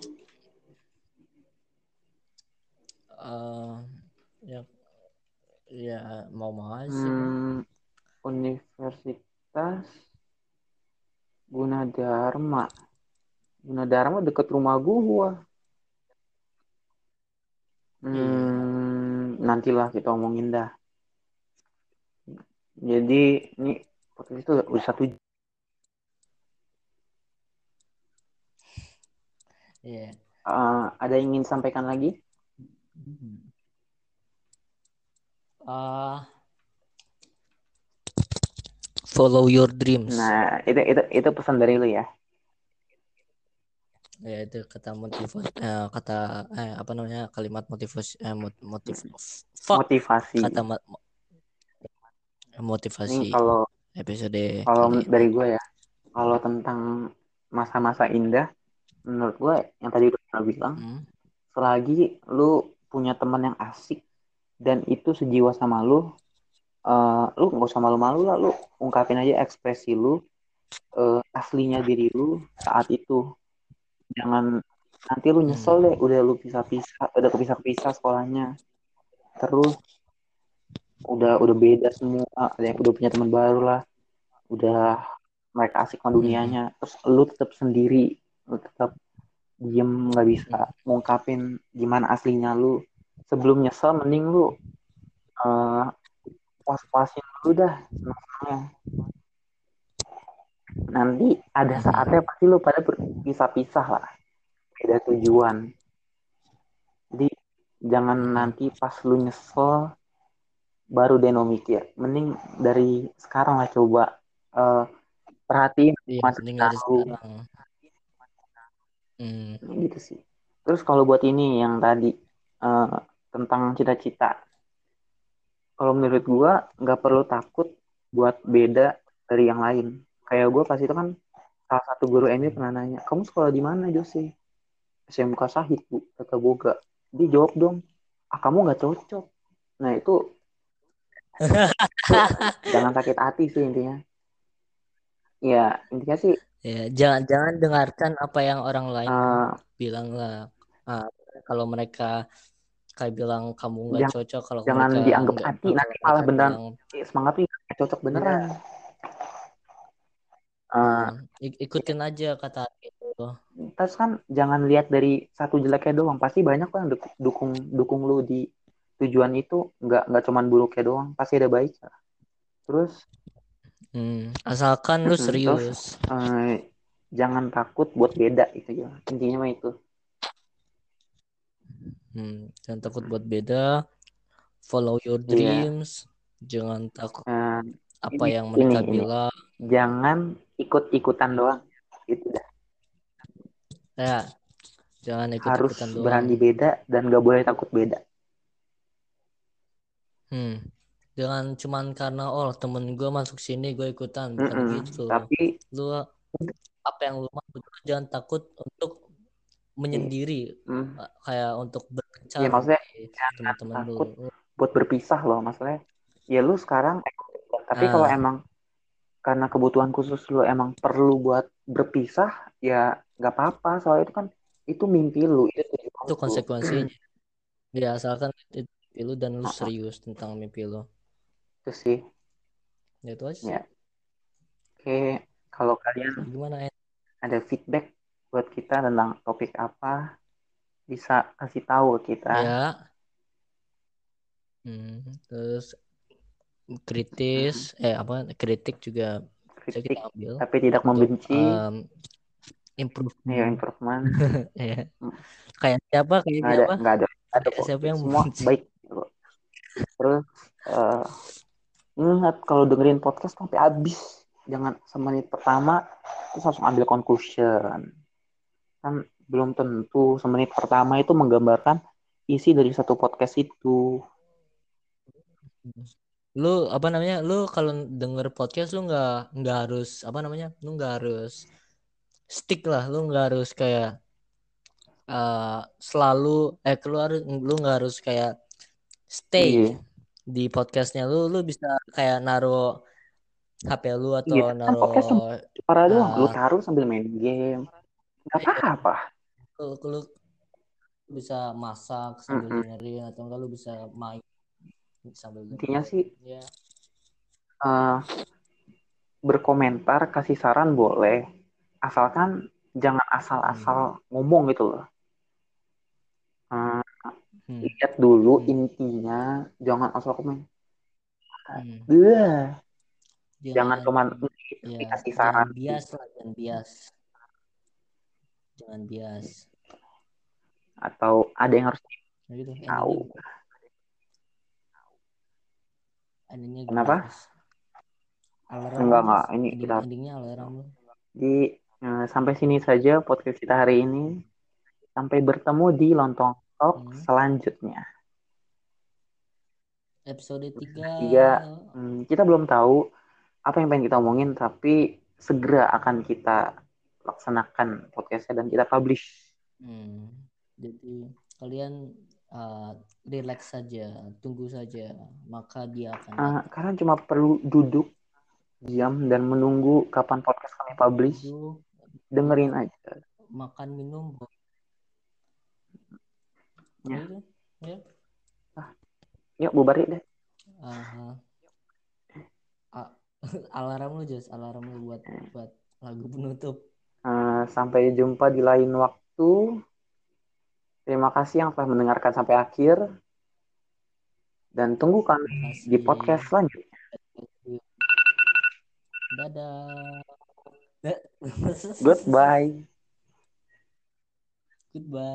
Uh, ya, ya mau mau aja. Hmm, Universitas Gunadarma, Gunadarma dekat rumah gua. Hmm, nantilah kita omongin dah. Jadi ini podcast itu udah satu. Yeah. Uh, ada yang ingin sampaikan lagi? Uh, follow your dreams. Nah, itu itu itu pesan dari lu ya. Ya itu kata motivasi, eh, kata eh, apa namanya kalimat motivasi, eh, motiv, motivasi. Kata motivasi. Ini kalau episode kalau kali. Dari gue ya, kalau tentang masa-masa indah, menurut gue yang tadi udah bilang, hmm. selagi lu punya teman yang asik dan itu sejiwa sama lu, uh, lu nggak usah malu-malu lah, lu ungkapin aja ekspresi lu, uh, aslinya diri lu saat itu. Jangan nanti lu nyesel deh, udah lu pisah-pisah, udah kepisah-pisah sekolahnya, terus udah udah beda semua, ada yang udah punya teman baru lah, udah mereka asik sama dunianya, terus lu tetap sendiri, lu tetap diem, nggak bisa ngungkapin gimana aslinya lu. Sebelum nyesel mending lu uh, puas-puasin lu dah senangnya. Nanti ada saatnya pasti lu pada berpisah-pisah lah, beda tujuan. Jadi jangan nanti pas lu nyesel baru denomik ya, mending dari sekarang lah, coba uh, perhatiin masa lalu. Hmm. Gitu sih. Terus kalau buat ini yang tadi uh, tentang cita-cita, kalau menurut gue nggak perlu takut buat beda dari yang lain. Kayak gue pas itu kan salah satu guru M I pernah nanya, kamu sekolah di mana Jose? S M K Sahid Bu, kata Boga. Dia jawab dong, ah kamu nggak cocok. Nah itu jangan sakit hati sih intinya. Ya intinya sih. Ya, jangan jangan dengarkan apa yang orang lain uh, bilang lah. Uh, kalau mereka kayak bilang kamu nggak cocok, kalau jangan dianggap hati, nanti malah beneran bilang, semangatnya nggak cocok beneran. Uh, Ik- ikutin aja kata itu. Terus kan jangan lihat dari satu jeleknya doang, pasti banyak kan yang du- dukung dukung lu di tujuan itu, nggak nggak cuman buruknya doang, pasti ada baik. Terus Hmm, asalkan lu serius. Terus, uh, jangan takut buat beda itu ya. Intinya mah itu. Hmm, jangan takut buat beda. Follow your dreams. Yeah. Jangan takut uh, apa ini, yang mereka ini, bilang. Ini. Jangan ikut-ikutan doang. Itu dah. Ya. Jangan ikut-ikutan harus doang. Harus berani beda dan gak boleh takut beda. Hmm. Jangan cuman karena oh temen gue masuk sini gue ikutan, bukan mm-hmm. gitu. Tapi lu apa yang lu mau, jangan takut untuk menyendiri, mm. kayak untuk berpecah. Ya maksudnya teman-teman takut lu buat berpisah loh, maksudnya. Ya lu sekarang tapi ah. kalau emang karena kebutuhan khusus lu emang perlu buat berpisah, ya nggak apa-apa. Soalnya itu kan itu mimpi lu, itu tujuan. Itu konsekuensinya. Ya asalkan itu mimpi lu dan lu serius tentang mimpi lu. Itu sih. Ya itu aja sih. Ya. Oke, kalau kalian gimana, ada feedback buat kita tentang topik apa, bisa kasih tahu kita. Ya. Hmm, terus kritis, eh apa kritik juga kritik, bisa kita ambil, tapi tidak untuk, membenci. Um, improvement, ya, improvement. ya. Kayak siapa, kayak nggak siapa? Ada, nggak ada. Ada kok. Siapa yang semua membenci? Baik. Kok. Terus uh, ingat kalau dengerin podcast sampai habis, jangan semenit pertama terus langsung ambil conclusion. Kan belum tentu semenit pertama itu menggambarkan isi dari satu podcast itu. Lu apa namanya? Lu kalau denger podcast lu nggak nggak harus apa namanya? Lu nggak harus stick lah. Lu nggak harus kayak uh, selalu eh lu harus lu nggak harus kayak stay yeah. di podcastnya lu. Lu bisa kayak naruh H P lu atau yeah, naruh. Kan podcast parah doang. Uh, lu taruh sambil main game. Gak apa-apa. Lu, lu bisa masak sambil mm-hmm. dengerin atau enggak lu bisa main sambil dengerin. Intinya sih ya. uh, berkomentar, kasih saran boleh, asalkan jangan asal-asal hmm. ngomong gitu loh. Uh, hmm. Lihat dulu hmm. intinya, jangan asal komen. Hmm. Jangan, jangan cuman ya, kasih saran. Bias lah, jangan bias. Jangan bias. Atau ada yang harus gitu, tahu endingnya kenapa alarm enggak enggak ini ending, kita di eh, sampai sini saja podcast kita hari ini, sampai bertemu di Lontong Talk hmm. selanjutnya episode tiga. Hmm, kita belum tahu apa yang pengen kita omongin, tapi segera akan kita laksanakan podcastnya dan kita publish. hmm. Jadi kalian uh, relax saja, tunggu saja, maka dia akan. Uh, kalian cuma perlu duduk diam dan menunggu kapan podcast kami publish. Duduk, dengerin aja. Makan minum. Ya. Ya. Ah, yuk bubarin deh. Uh, uh, alarm lu just, alarm lu buat buat lagu penutup. Uh, sampai jumpa di lain waktu. Terima kasih yang telah mendengarkan sampai akhir. Dan tunggu kami di podcast selanjutnya. Dadah. Goodbye. Goodbye.